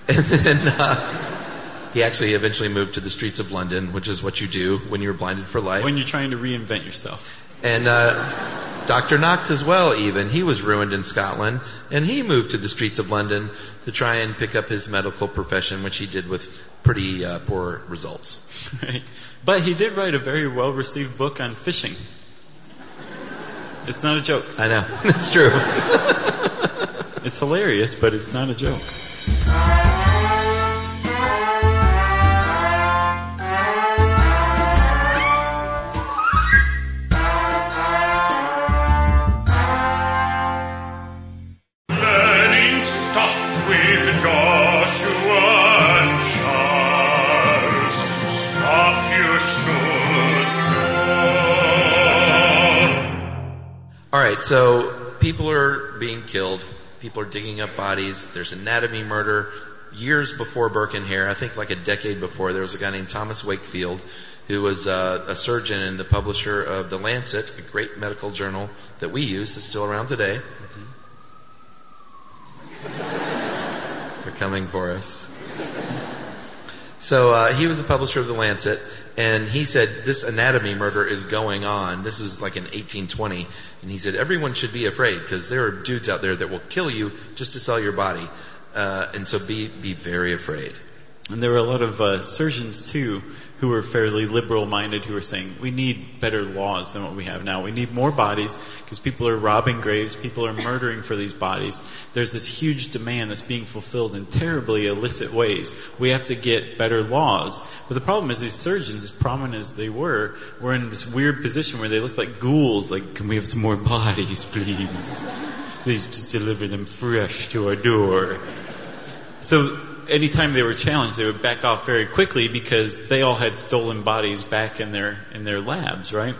And then uh, he actually eventually moved to the streets of London, which is what you do when you're blinded for life. When you're trying to reinvent yourself. And uh, Doctor Knox as well. Even he was ruined in Scotland, and he moved to the streets of London to try and pick up his medical profession, which he did with pretty uh, poor results. Right. But he did write a very well-received book on fishing. It's not a joke. I know. It's true. It's hilarious, but it's not a joke. So people are being killed. People are digging up bodies. There's anatomy murder. Years before Burke and Hare, I think like a decade before, there was a guy named Thomas Wakefield, who was uh, a surgeon and the publisher of The Lancet, a great medical journal that we use. It's still around today. Mm-hmm. They're coming for us. So uh, he was a publisher of The Lancet, and he said, this anatomy murder is going on. This is like in eighteen twenty. And he said, everyone should be afraid, because there are dudes out there that will kill you just to sell your body. Uh, and so be be very afraid. And there were a lot of uh, surgeons, too, who were fairly liberal-minded, who were saying, we need better laws than what we have now. We need more bodies, because people are robbing graves. People are murdering for these bodies. There's this huge demand that's being fulfilled in terribly illicit ways. We have to get better laws. But the problem is these surgeons, as prominent as they were, were in this weird position where they looked like ghouls. Like, can we have some more bodies, please? Please just deliver them fresh to our door. So anytime they were challenged, they would back off very quickly, because they all had stolen bodies back in their in their labs, right?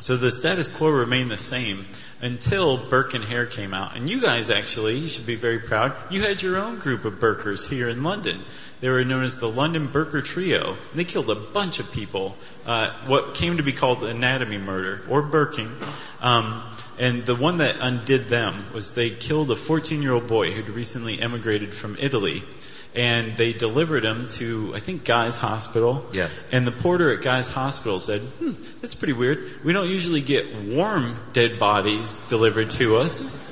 So the status quo remained the same until Burke and Hare came out. And you guys, actually, you should be very proud. You had your own group of Burkers here in London. They were known as the London Burker Trio. And they killed a bunch of people, uh, what came to be called anatomy murder, or Burking. Um, and the one that undid them was they killed a fourteen-year-old boy who'd recently emigrated from Italy. And they delivered him to, I think, Guy's Hospital. Yeah. And the porter at Guy's Hospital said, hmm, that's pretty weird. We don't usually get warm dead bodies delivered to us.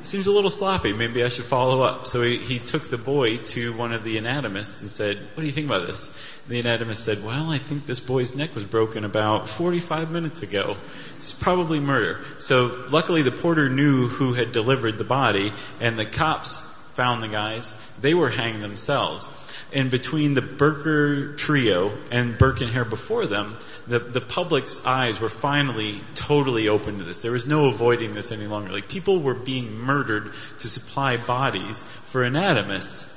It seems a little sloppy. Maybe I should follow up. So he, he took the boy to one of the anatomists and said, what do you think about this? And the anatomist said, well, I think this boy's neck was broken about forty-five minutes ago. It's probably murder. So luckily the porter knew who had delivered the body, and the cops found the guys. They were hanged themselves. And between the Burker Trio and Burke and Hare before them, the, the public's eyes were finally totally open to this. There was no avoiding this any longer. Like, people were being murdered to supply bodies for anatomists.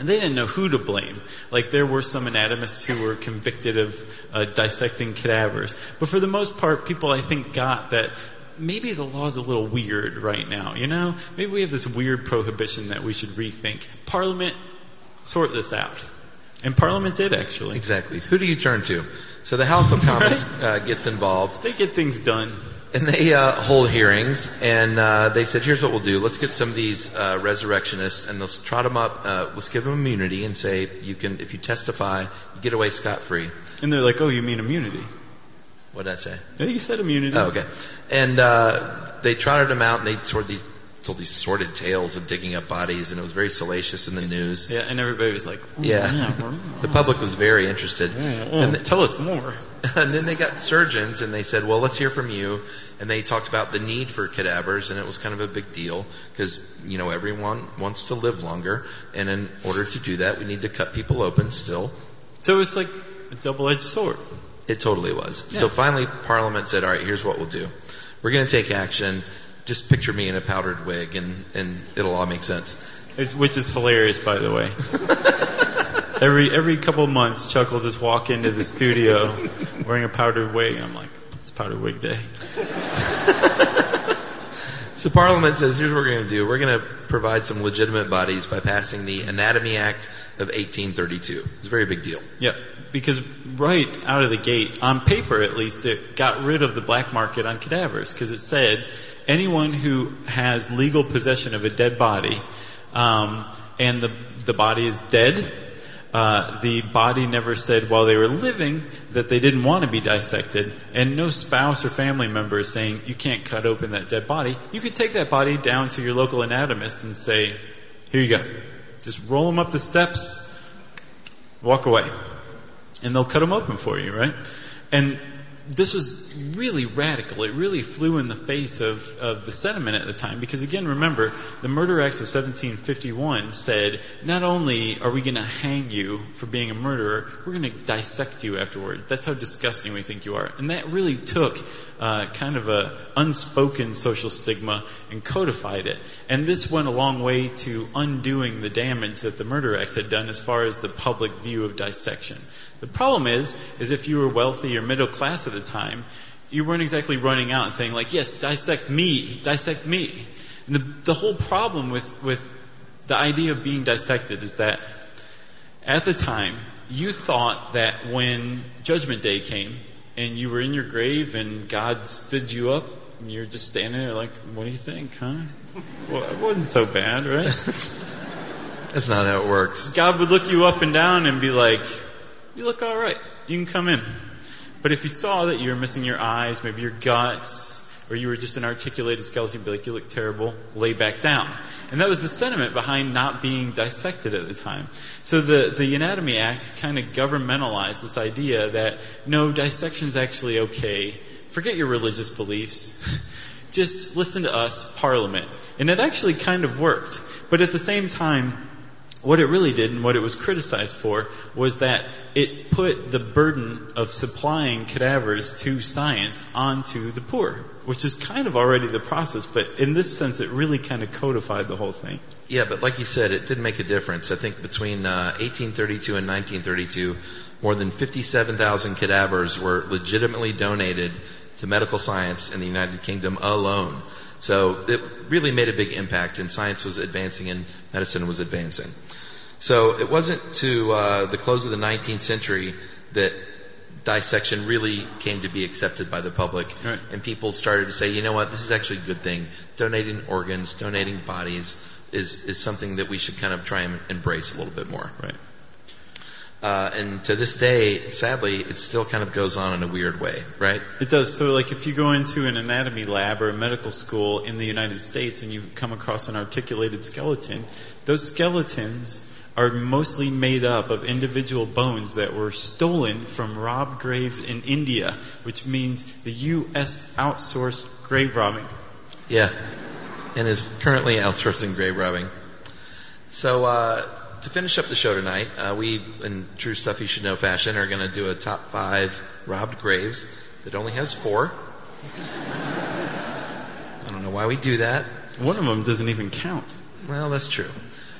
And they didn't know who to blame. Like, there were some anatomists who were convicted of uh, dissecting cadavers. But for the most part, people, I think, got that maybe the law's a little weird right now, you know? Maybe we have this weird prohibition that we should rethink. Parliament, sort this out. And Parliament did, actually. Exactly. Who do you turn to? So the House of Commons uh, gets involved. They get things done. And they uh, hold hearings, and uh, they said, here's what we'll do. Let's get some of these uh, resurrectionists, and let's trot them up. Uh, let's give them immunity and say, you can, if you testify, you get away scot-free. And they're like, oh, you mean immunity. What did I say? Yeah, you said immunity. Oh, okay. And uh, they trotted them out, and they toward these... told these sordid tales of digging up bodies, and it was very salacious in the news. Yeah, and everybody was like, yeah. yeah. The public was very interested. Yeah, yeah. And the, Tell us more. And then they got surgeons, and they said, well, let's hear from you. And they talked about the need for cadavers, and it was kind of a big deal because, you know, everyone wants to live longer, and in order to do that, we need to cut people open still. So it's like a double-edged sword. It totally was. Yeah. So finally, Parliament said, all right, here's what we'll do. We're going to take action. Just picture me in a powdered wig, and, and it'll all make sense. It's, which is hilarious, by the way. every every couple of months, Chuck will just walk into the studio wearing a powdered wig, and I'm like, it's powdered wig day. So Parliament says, here's what we're going to do. We're going to provide some legitimate bodies by passing the Anatomy Act of eighteen thirty-two. It's a very big deal. Yeah, because right out of the gate, on paper at least, it got rid of the black market on cadavers, because it said... anyone who has legal possession of a dead body, um, and the the body is dead, uh, the body never said while they were living that they didn't want to be dissected, and no spouse or family member is saying you can't cut open that dead body. You could take that body down to your local anatomist and say, here you go. Just roll them up the steps, walk away. And they'll cut them open for you, right? And this was really radical. It really flew in the face of, of the sentiment at the time because, again, remember, the Murder Act of seventeen fifty-one said, not only are we going to hang you for being a murderer, we're going to dissect you afterward. That's how disgusting we think you are. And that really took uh, kind of a unspoken social stigma and codified it. And this went a long way to undoing the damage that the Murder Act had done as far as the public view of dissection. The problem is, is if you were wealthy or middle class at the time, you weren't exactly running out and saying like, yes, dissect me, dissect me. And the, the whole problem with, with the idea of being dissected is that at the time, you thought that when Judgment Day came and you were in your grave and God stood you up and you're just standing there like, what do you think, huh? Well, it wasn't so bad, right? That's not how it works. God would look you up and down and be like, you look all right. You can come in. But if you saw that you were missing your eyes, maybe your guts, or you were just an articulated skeleton, you'd be like, you look terrible. Lay back down. And that was the sentiment behind not being dissected at the time. So the, the Anatomy Act kind of governmentalized this idea that, no, dissection's actually okay. Forget your religious beliefs. Just listen to us, Parliament. And it actually kind of worked. But at the same time, what it really did and what it was criticized for was that it put the burden of supplying cadavers to science onto the poor, which is kind of already the process, but in this sense it really kind of codified the whole thing. Yeah, but like you said, it did make a difference. I think between uh, eighteen thirty-two and nineteen thirty-two, more than fifty-seven thousand cadavers were legitimately donated to medical science in the United Kingdom alone. So it really made a big impact, and science was advancing and medicine was advancing. So it wasn't to uh, the close of the nineteenth century that dissection really came to be accepted by the public. Right. And people started to say, you know what, this is actually a good thing. Donating organs, donating bodies is, is something that we should kind of try and embrace a little bit more. Right. Uh, and to this day, sadly, it still kind of goes on in a weird way, right? It does. So, like, if you go into an anatomy lab or a medical school in the United States and you come across an articulated skeleton, those skeletons are mostly made up of individual bones that were stolen from robbed graves in India, which means the U S outsourced grave robbing. Yeah, and is currently outsourcing grave robbing. So uh, to finish up the show tonight, uh, we, in true Stuff You Should Know fashion, are going to do a top five robbed graves that only has four. I don't know why we do that. One of them doesn't even count. Well, that's true.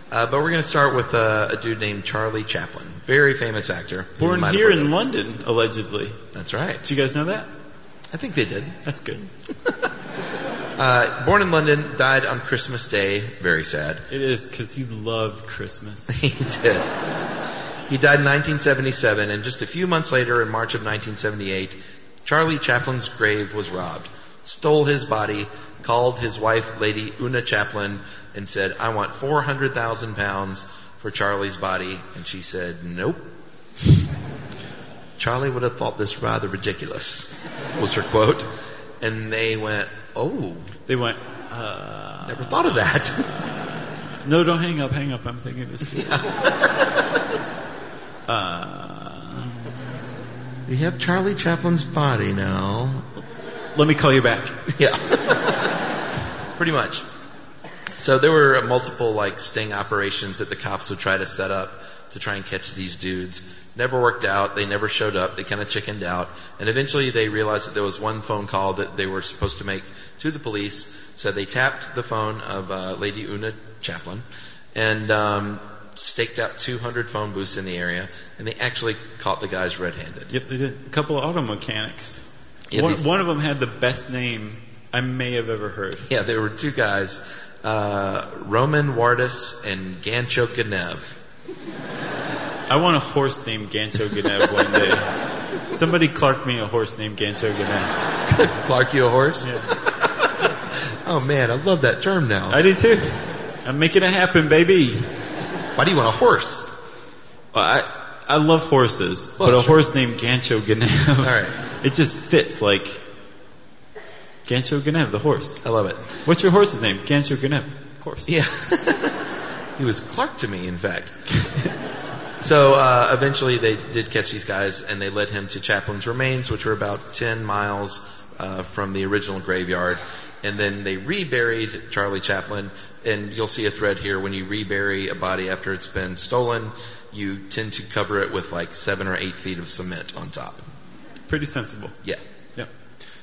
Uh, but we're going to start with uh, a dude named Charlie Chaplin, very famous actor. Born here in London, allegedly. That's right. Did you guys know that? I think they did. That's good. uh, born in London, died on Christmas Day. Very sad. It is, because he loved Christmas. He did. He died in nineteen seventy-seven, and just a few months later, in March of nineteen seventy-eight, Charlie Chaplin's grave was robbed. stole his body, called his wife Lady Oona Chaplin, and said, I want four hundred thousand pounds for Charlie's body. And she said, nope. Charlie would have thought this rather ridiculous, was her quote. And they went, oh. They went, uh... never thought of that. No, don't hang up, hang up. I'm thinking this. Yeah. uh... We have Charlie Chaplin's body now. Let me call you back. Yeah. Pretty much. So there were multiple like sting operations that the cops would try to set up to try and catch these dudes. Never worked out. They never showed up. They kind of chickened out. And eventually they realized that there was one phone call that they were supposed to make to the police. So they tapped the phone of uh, Lady Oona Chaplin and um, staked out two hundred phone booths in the area. And they actually caught the guys red-handed. Yep, they did. A couple of auto mechanics. Yeah, one, these, one of them had the best name I may have ever heard. Yeah, there were two guys, uh, Roman Wardus and Gancho Ganev. I want a horse named Gancho Ganev one day. Somebody Clark me a horse named Gancho Ganev. Clark you a horse? Yeah. Oh man, I love that term now. I do too. I'm making it happen, baby. Why do you want a horse? Well, I I love horses, well, but a sure. horse named Gancho Ganev. All right. It just fits like Gancho Ganev, the horse. I love it. What's your horse's name? Gancho Ganev, of course. Yeah. He was Clark to me, in fact. So uh, eventually they did catch these guys, and they led him to Chaplin's remains, which were about ten miles uh, from the original graveyard. And then they reburied Charlie Chaplin. And you'll see a thread here. When you rebury a body after it's been stolen, you tend to cover it with like seven or eight feet of cement on top. Pretty sensible. Yeah. Yep.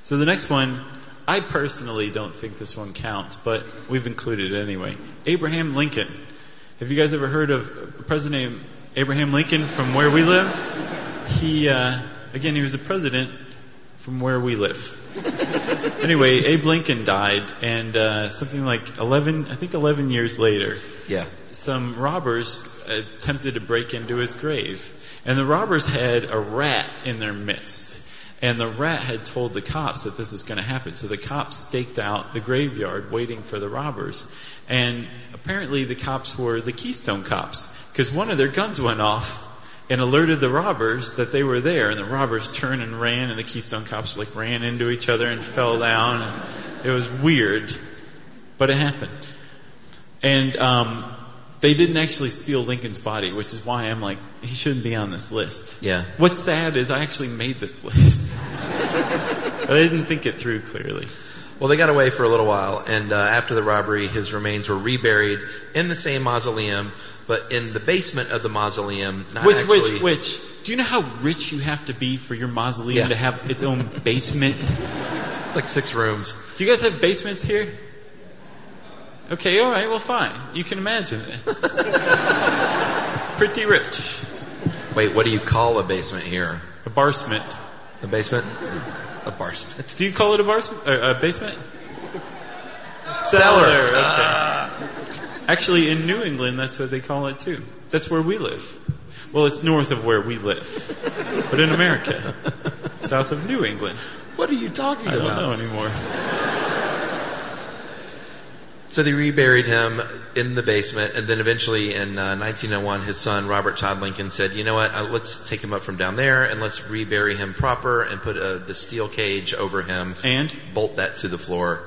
So the next one, I personally don't think this one counts, but we've included it anyway. Abraham Lincoln. Have you guys ever heard of a president named Abraham Lincoln from where we live? He, uh, again, he was a president from where we live. Anyway, Abe Lincoln died, and uh, something like eleven, I think eleven years later, yeah, some robbers attempted to break into his grave. And the robbers had a rat in their midst. And the rat had told the cops that this was going to happen. So the cops staked out the graveyard waiting for the robbers. And apparently the cops were the Keystone Cops, because one of their guns went off and alerted the robbers that they were there. And the robbers turned and ran, and the Keystone Cops like ran into each other and fell down. And it was weird, but it happened. And um, they didn't actually steal Lincoln's body, which is why I'm like, he shouldn't be on this list. Yeah. What's sad is I actually made this list. But I didn't think it through clearly. Well, they got away for a little while, and uh, after the robbery, his remains were reburied in the same mausoleum, but in the basement of the mausoleum. Not which, actually... which, which? Do you know how rich you have to be for your mausoleum yeah. to have its own basement? It's like six rooms. Do you guys have basements here? Okay, all right, well, fine. You can imagine it. Pretty rich. Wait, what do you call a basement here? A barsment. A basement? A barsment. Do you call it a, barsment, uh, a basement? Cellar. Cellar. Okay. Uh. Actually, in New England, that's what they call it, too. That's where we live. Well, it's north of where we live. But in America, south of New England. What are you talking about? I don't know anymore. So they reburied him in the basement, and then eventually in uh, nineteen oh one, his son, Robert Todd Lincoln, said, you know what, uh, let's take him up from down there, and let's rebury him proper and put uh, the steel cage over him. And? Bolt that to the floor.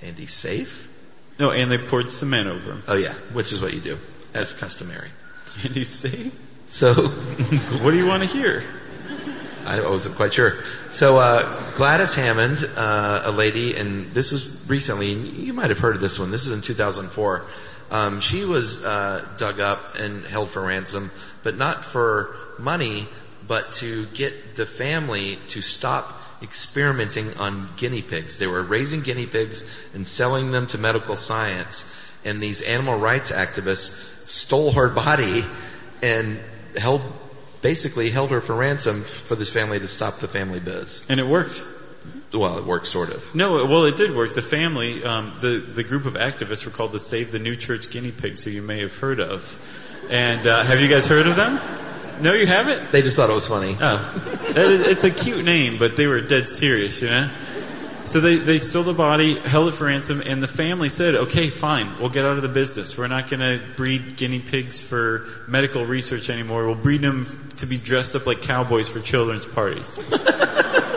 And he's safe? No, and they poured cement over him. Oh, yeah, which is what you do, as customary. And he's safe? So. What do you want to hear? I wasn't quite sure. So uh, Gladys Hammond, uh, a lady, and this was recently, you might have heard of this one. This is in two thousand four. Um, she was uh, dug up and held for ransom, but not for money, but to get the family to stop experimenting on guinea pigs. They were raising guinea pigs and selling them to medical science, and these animal rights activists stole her body and held... basically held her for ransom for this family to stop the family biz. And it worked. Well, it worked sort of. No, well, it did work. The family, um, the, the group of activists were called the Save the New Church Guinea Pigs, who you may have heard of. And uh, have you guys heard of them? No, you haven't? They just thought it was funny. Oh. That is, it's a cute name, but they were dead serious, you know? So they, they stole the body, held it for ransom, and the family said, okay, fine, we'll get out of the business. We're not going to breed guinea pigs for medical research anymore. We'll breed them to be dressed up like cowboys for children's parties.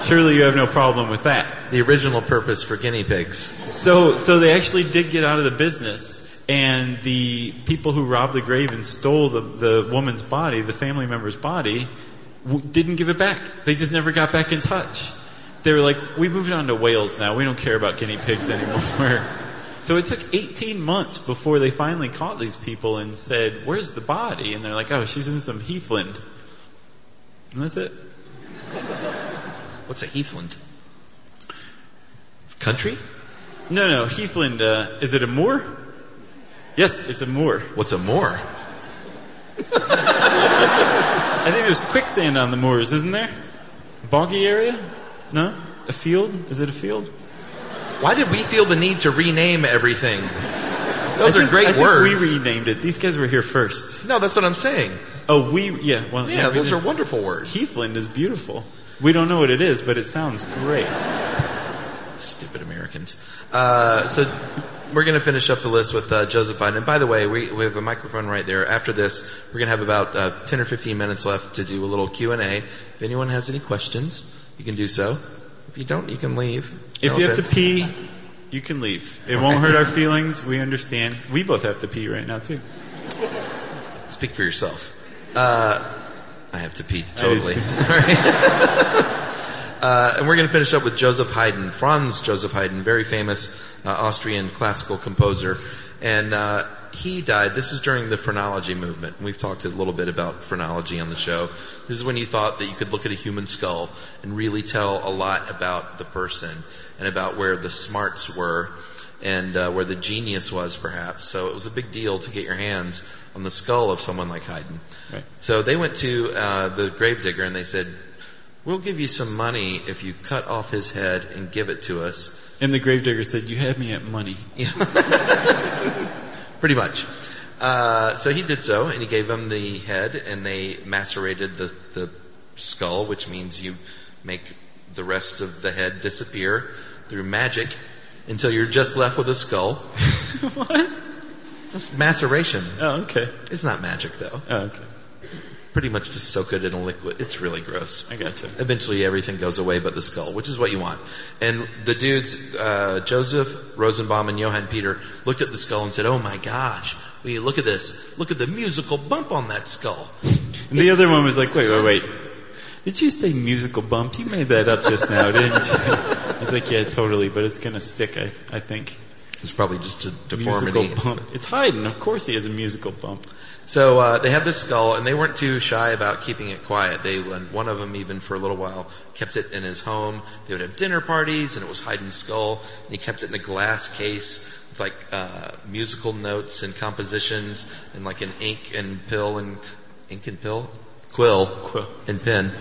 Surely you have no problem with that. The original purpose for guinea pigs. So, so they actually did get out of the business. And the people who robbed the grave and stole the, the woman's body, the family member's body, w- didn't give it back. They just never got back in touch. They were like, we moved on to Wales now. We don't care about guinea pigs anymore. So it took eighteen months before they finally caught these people and said, where's the body? And they're like, oh, she's in some heathland. And that's it. What's a heathland? Country? No, no. Heathland, uh, is it a moor? Yes, it's a moor. What's a moor? I think there's quicksand on the moors, isn't there? Boggy area? No? A field? Is it a field? Why did we feel the need to rename everything? Those I think, are great I words. Think we renamed it. These guys were here first. No, that's what I'm saying. Oh, we, yeah. Well, yeah, yeah we those did. Are wonderful words. Heathland is beautiful. We don't know what it is, but it sounds great. Stupid Americans. Uh, so... We're going to finish up the list with uh, Josephine. And by the way, we, we have a microphone right there. After this, we're going to have about uh, ten or fifteen minutes left to do a little Q and A. If anyone has any questions, you can do so. If you don't, you can leave. If no you offense. have to pee, you can leave. It won't hurt our feelings. We understand. We both have to pee right now, too. Speak for yourself. Uh, I have to pee, totally. All right. Uh, and we're going to finish up with Joseph Haydn, Franz Joseph Haydn, very famous uh, Austrian classical composer. And uh, he died, this is during the phrenology movement. We've talked a little bit about phrenology on the show. This is when you thought that you could look at a human skull and really tell a lot about the person and about where the smarts were and uh, where the genius was, perhaps. So it was a big deal to get your hands on the skull of someone like Haydn. Right. So they went to uh, the gravedigger and they said, we'll give you some money if you cut off his head and give it to us. And the gravedigger said, you had me at money. Yeah. Pretty much. Uh, so he did so, and he gave him the head, and they macerated the, the skull, which means you make the rest of the head disappear through magic until you're just left with a skull. What? That's maceration. Oh, okay. It's not magic, though. Oh, okay. Pretty much just soak it in a liquid. It's really gross. I gotcha. Eventually everything goes away but the skull, which is what you want. And the dudes, uh, Joseph Rosenbaum and Johann Peter, looked at the skull and said, oh my gosh, will you look at this? Look at the musical bump on that skull. And the it's, other one was like, wait, wait, wait. Did you say musical bump? You made that up just now, didn't you? I was like, yeah, totally, but it's going to stick, I, I think. It's probably just a deformity. Musical bump. It's Haydn. Of course he has a musical bump. So uh, they have this skull, and they weren't too shy about keeping it quiet. They, one of them, even for a little while, kept it in his home. They would have dinner parties, and it was Haydn's skull, and he kept it in a glass case with like uh, musical notes and compositions, and like an ink and pill and ink and pill, quill, quill. and pen,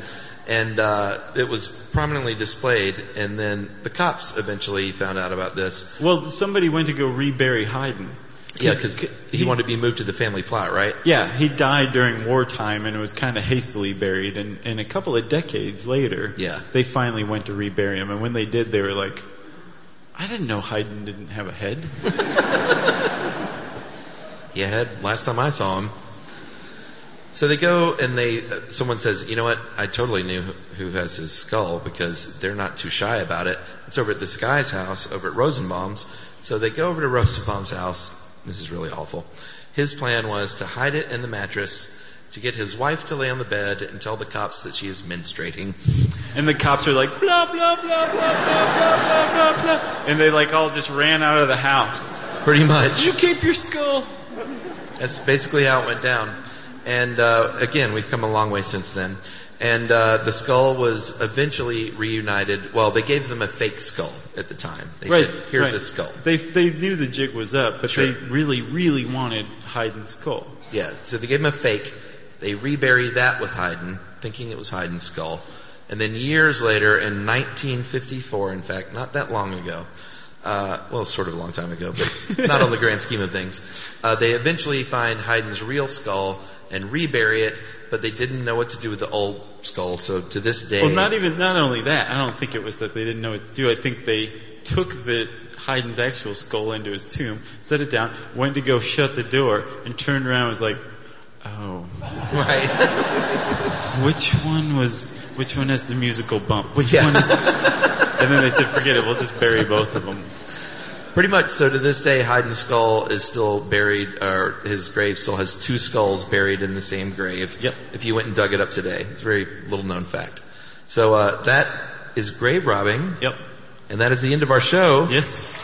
and uh, it was prominently displayed. And then the cops eventually found out about this. Well, somebody went to go rebury Haydn. Yeah, because he, he wanted to be moved to the family plot, right? Yeah, he died during wartime and was kind of hastily buried. And, and a couple of decades later, yeah. they finally went to rebury him. And when they did, they were like, I didn't know Haydn didn't have a head. He had, last time I saw him. So they go and they, uh, someone says, you know what, I totally knew who, who has his skull because they're not too shy about it. It's over at this guy's house, over at Rosenbaum's. So they go over to Rosenbaum's house. This is really awful. His plan was to hide it in the mattress, to get his wife to lay on the bed and tell the cops that she is menstruating. And the cops are like, blah, blah, blah, blah, blah, blah, blah, blah. And they like all just ran out of the house. Pretty much. You keep your skull. That's basically how it went down. And uh, again, we've come a long way since then. And uh, the skull was eventually reunited. Well, they gave them a fake skull at the time. They right, said, here's right. a skull. They they knew the jig was up, but sure. they really, really wanted Haydn's skull. Yeah, so they gave him a fake. They reburied that with Haydn, thinking it was Haydn's skull. And then years later, in nineteen fifty-four, in fact, not that long ago, uh, well, sort of a long time ago, but not on the grand scheme of things, uh, they eventually find Haydn's real skull and rebury it, but they didn't know what to do with the old skull. So to this day... Well, not even, not only that, I don't think it was that they didn't know what to do. I think they took the Haydn's actual skull into his tomb, set it down, went to go shut the door, and turned around and was like, oh. Right. Which one was... Which one has the musical bump? Which yeah. one is... And then they said, forget it, we'll just bury both of them. Pretty much. So to this day, Haydn's skull is still buried, or his grave still has two skulls buried in the same grave. Yep. If you went and dug it up today. It's a very little-known fact. So uh, that is grave robbing. Yep. And that is the end of our show. Yes.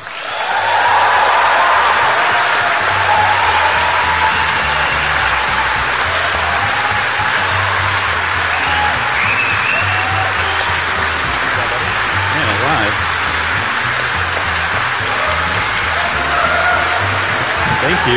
Thank